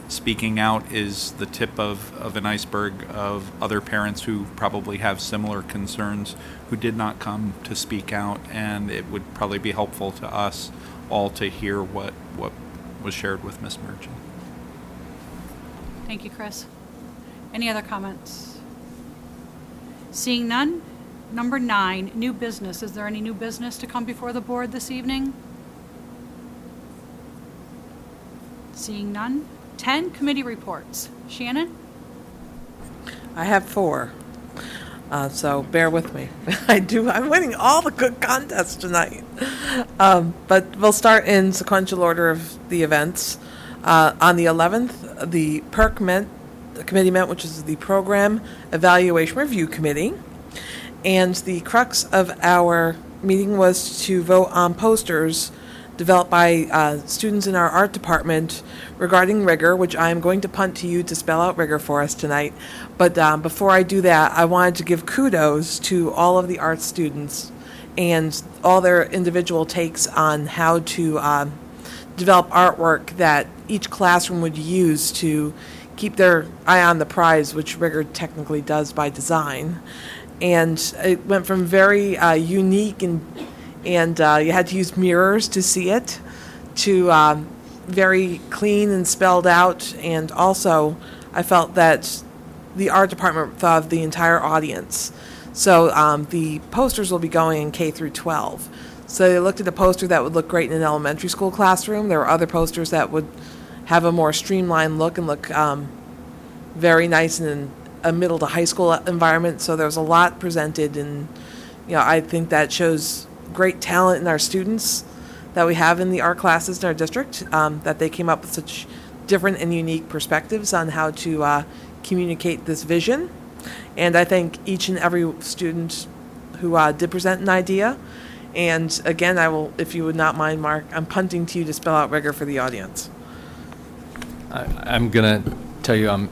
speaking out is the tip of an iceberg of other parents who probably have similar concerns who did not come to speak out, and it would probably be helpful to us all to hear what was shared with Ms. Merchant. Thank you, Chris. Any other comments? Seeing none, number 9, new business. Is there any new business to come before the board this evening? Seeing none. 10, committee reports. Shannon? I have 4, so bear with me. I'm winning all the good contests tonight. But we'll start in sequential order of the events. On the 11th, the PERC committee met, which is the Program Evaluation Review Committee, and the crux of our meeting was to vote on posters developed by students in our art department regarding rigor, which I'm going to punt to you to spell out rigor for us tonight. But before I do that, I wanted to give kudos to all of the art students and all their individual takes on how to develop artwork that each classroom would use to keep their eye on the prize, which rigor technically does by design. And it went from very unique and you had to use mirrors to see it, to very clean and spelled out. And also, I felt that the art department thought of the entire audience. So the posters will be going in K through 12. So they looked at a poster that would look great in an elementary school classroom. There were other posters that would have a more streamlined look and look very nice in a middle to high school environment. So there was a lot presented, and I think that shows great talent in our students that we have in the art classes in our district, that they came up with such different and unique perspectives on how to communicate this vision. And I thank each and every student who did present an idea. And again, I will, if you would not mind, Mark, I'm punting to you to spell out rigor for the audience. I'm going to tell you I'm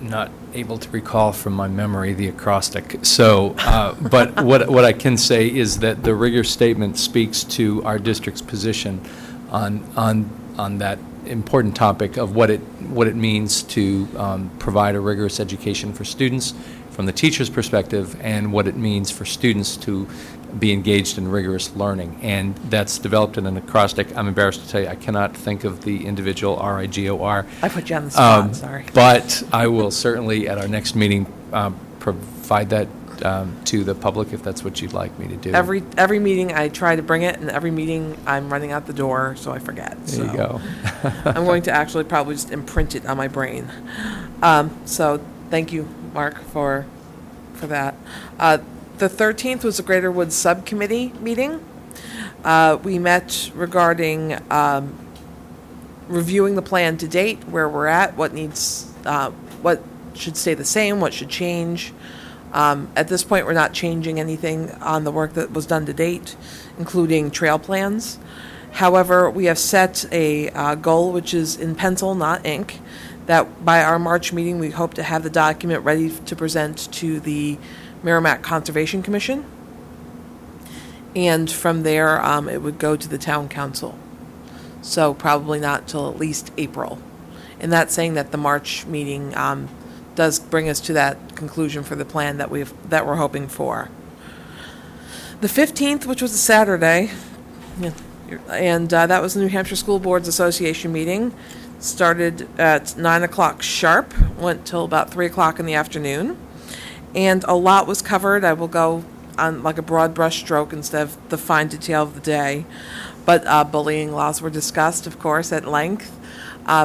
not able to recall from my memory the acrostic. So, but what I can say is that the rigor statement speaks to our district's position on that important topic of what it means to provide a rigorous education for students from the teacher's perspective, and what it means for students to be engaged in rigorous learning. And that's developed in an acrostic. I'm embarrassed to tell you, I cannot think of the individual RIGOR. I put you on the spot, sorry. But I will certainly, at our next meeting, provide that to the public if that's what you'd like me to do. Every meeting I try to bring it, and every meeting I'm running out the door, so I forget. There you go. I'm going to actually probably just imprint it on my brain. So thank you, Mark, for that. The 13th was the Greater Woods Subcommittee meeting. We met regarding reviewing the plan to date, where we're at, what needs, what should stay the same, what should change. At this point, we're not changing anything on the work that was done to date, including trail plans. However, we have set a goal, which is in pencil, not ink, that by our March meeting, we hope to have the document ready to present to the Merrimack Conservation Commission, and from there it would go to the town council, so probably not till at least April. And that's saying that the March meeting does bring us to that conclusion for the plan that we're hoping for. The 15th, which was a Saturday, and that was the New Hampshire School Boards Association meeting. Started at 9 o'clock sharp, went till about 3 o'clock in the afternoon. And a lot was covered. I will go on like a broad brush stroke instead of the fine detail of the day. But bullying laws were discussed, of course, at length,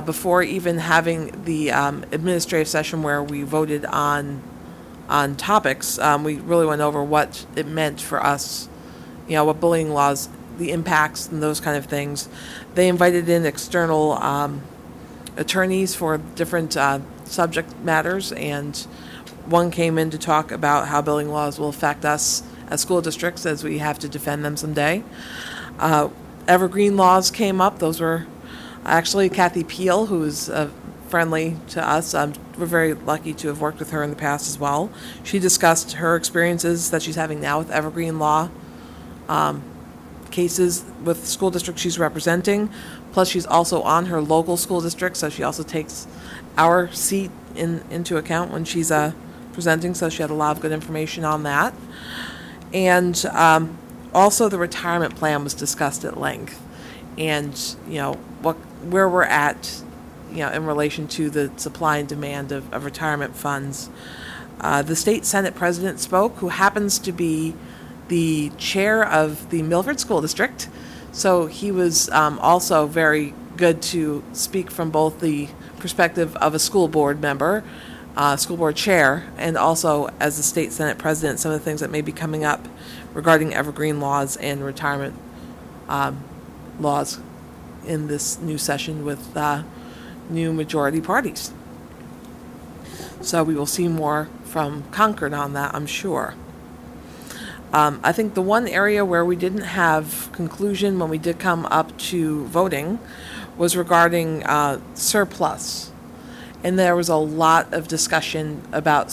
before even having the administrative session where we voted on topics. We really went over what it meant for us, what bullying laws, the impacts and those kind of things. They invited in external attorneys for different subject matters, and one came in to talk about how bullying laws will affect us as school districts, as we have to defend them someday. Evergreen laws came up. Those were actually Kathy Peel, who is friendly to us. We're very lucky to have worked with her in the past as well. She discussed her experiences that she's having now with evergreen law cases with school districts she's representing. Plus, she's also on her local school district, so she also takes our seat into account when she's presenting, so she had a lot of good information on that. And also the retirement plan was discussed at length, and where we're at in relation to the supply and demand of retirement funds. The state Senate president spoke, who happens to be the chair of the Milford School District, so he was also very good to speak from both the perspective of a school board member, school board chair, and also as the state Senate president, some of the things that may be coming up regarding evergreen laws and retirement laws in this new session with new majority parties. So we will see more from Concord on that, I'm sure. I think the one area where we didn't have conclusion when we did come up to voting was regarding surplus. And there was a lot of discussion about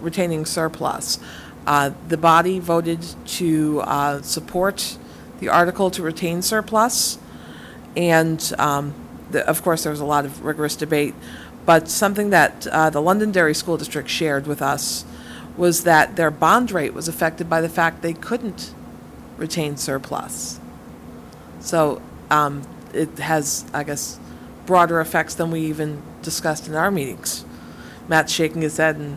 retaining surplus. The body voted to support the article to retain surplus. And, of course, there was a lot of rigorous debate. But something that the Londonderry School District shared with us was that their bond rate was affected by the fact they couldn't retain surplus. So it has, I guess, broader effects than we even discussed in our meetings. Matt's shaking his head. And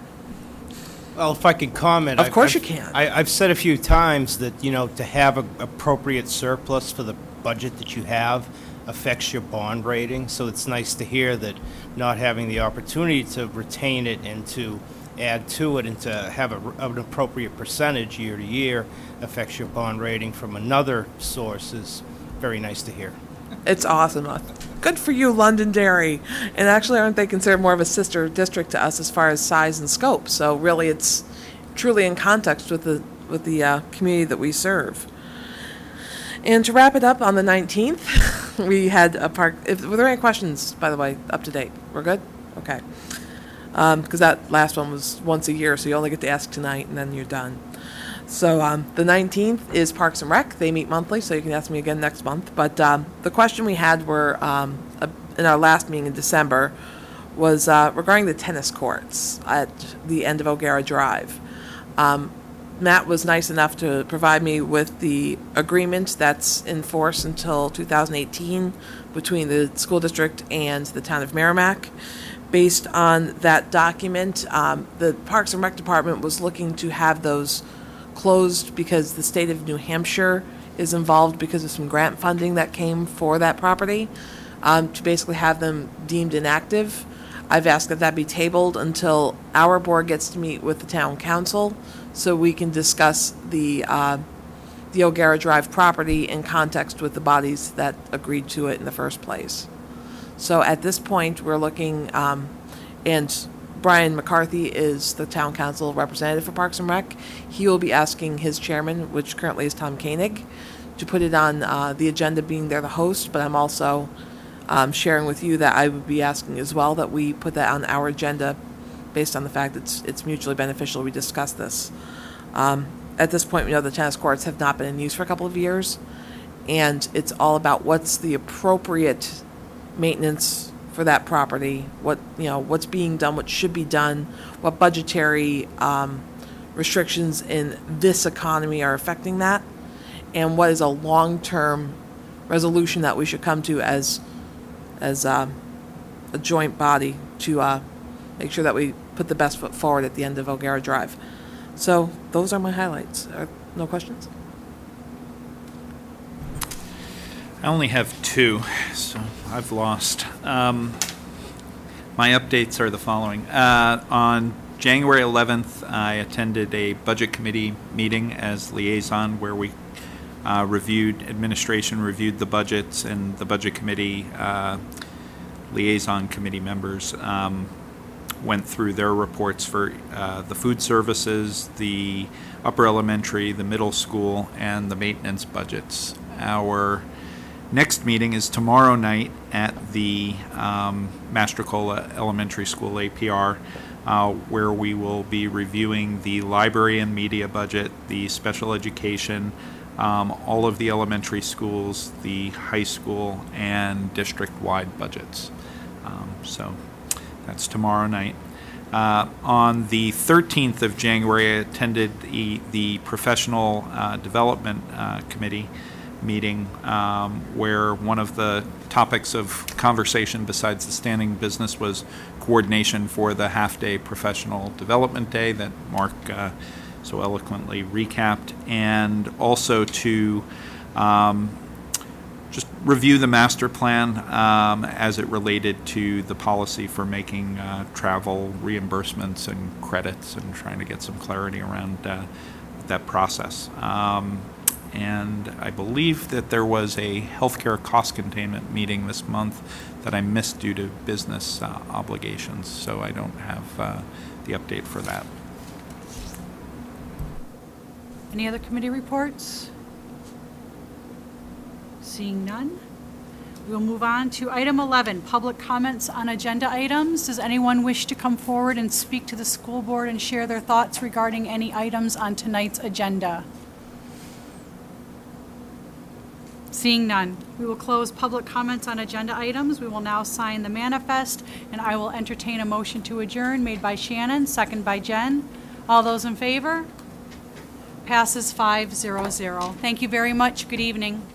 well, if I could comment. Of course you can. I've said a few times that, to have an appropriate surplus for the budget that you have affects your bond rating. So it's nice to hear that not having the opportunity to retain it and to add to it and to have an appropriate percentage year to year affects your bond rating from another source is very nice to hear. It's awesome. Good for you, Londonderry. And actually, aren't they considered more of a sister district to us as far as size and scope? So really, it's truly in context with the community that we serve. And to wrap it up, on the 19th, we had a park. Were there any questions, by the way, up to date? We're good? Okay. Because that last one was once a year, so you only get to ask tonight, and then you're done. So the 19th is Parks and Rec. They meet monthly, so you can ask me again next month. But the question we had were in our last meeting in December was regarding the tennis courts at the end of O'Gara Drive. Matt was nice enough to provide me with the agreement that's in force until 2018 between the school district and the town of Merrimack. Based on that document, the Parks and Rec Department was looking to have those closed because the state of New Hampshire is involved because of some grant funding that came for that property, to basically have them deemed inactive. I've asked that that be tabled until our board gets to meet with the town council so we can discuss the O'Gara Drive property in context with the bodies that agreed to it in the first place. So at this point, we're looking, and Brian McCarthy is the town council representative for Parks and Rec. He will be asking his chairman, which currently is Tom Koenig, to put it on the agenda, being they're the host, but I'm also sharing with you that I would be asking as well that we put that on our agenda based on the fact that it's mutually beneficial we discuss this. At this point, we know the tennis courts have not been in use for a couple of years, and it's all about what's the appropriate maintenance for that property, what's being done, what should be done, what budgetary restrictions in this economy are affecting that, and what is a long-term resolution that we should come to as a joint body to make sure that we put the best foot forward at the end of O'Gara Drive. So those are my highlights. No questions? I only have two, so I've lost. My updates are the following. On January 11th, I attended a budget committee meeting as liaison where we administration reviewed the budgets, and the budget committee liaison committee members went through their reports for the food services, the upper elementary, the middle school, and the maintenance budgets. Our next meeting is tomorrow night at the Mastricola Elementary School APR, where we will be reviewing the library and media budget, the special education, all of the elementary schools, the high school, and district-wide budgets. So that's tomorrow night. On the 13th of January, I attended the Professional Development Committee meeting, where one of the topics of conversation besides the standing business was coordination for the half-day professional development day that Mark so eloquently recapped, and also to just review the master plan as it related to the policy for making travel reimbursements and credits, and trying to get some clarity around that process. And I believe that there was a healthcare cost containment meeting this month that I missed due to business obligations, so I don't have the update for that. Any other committee reports? Seeing none, we'll move on to item 11, public comments on agenda items. Does anyone wish to come forward and speak to the school board and share their thoughts regarding any items on tonight's agenda? Seeing none, we will close public comments on agenda items. We will now sign the manifest, and I will entertain a motion to adjourn made by Shannon, second by Jen. All those in favor? Passes 5-0-0. Thank you very much. Good evening.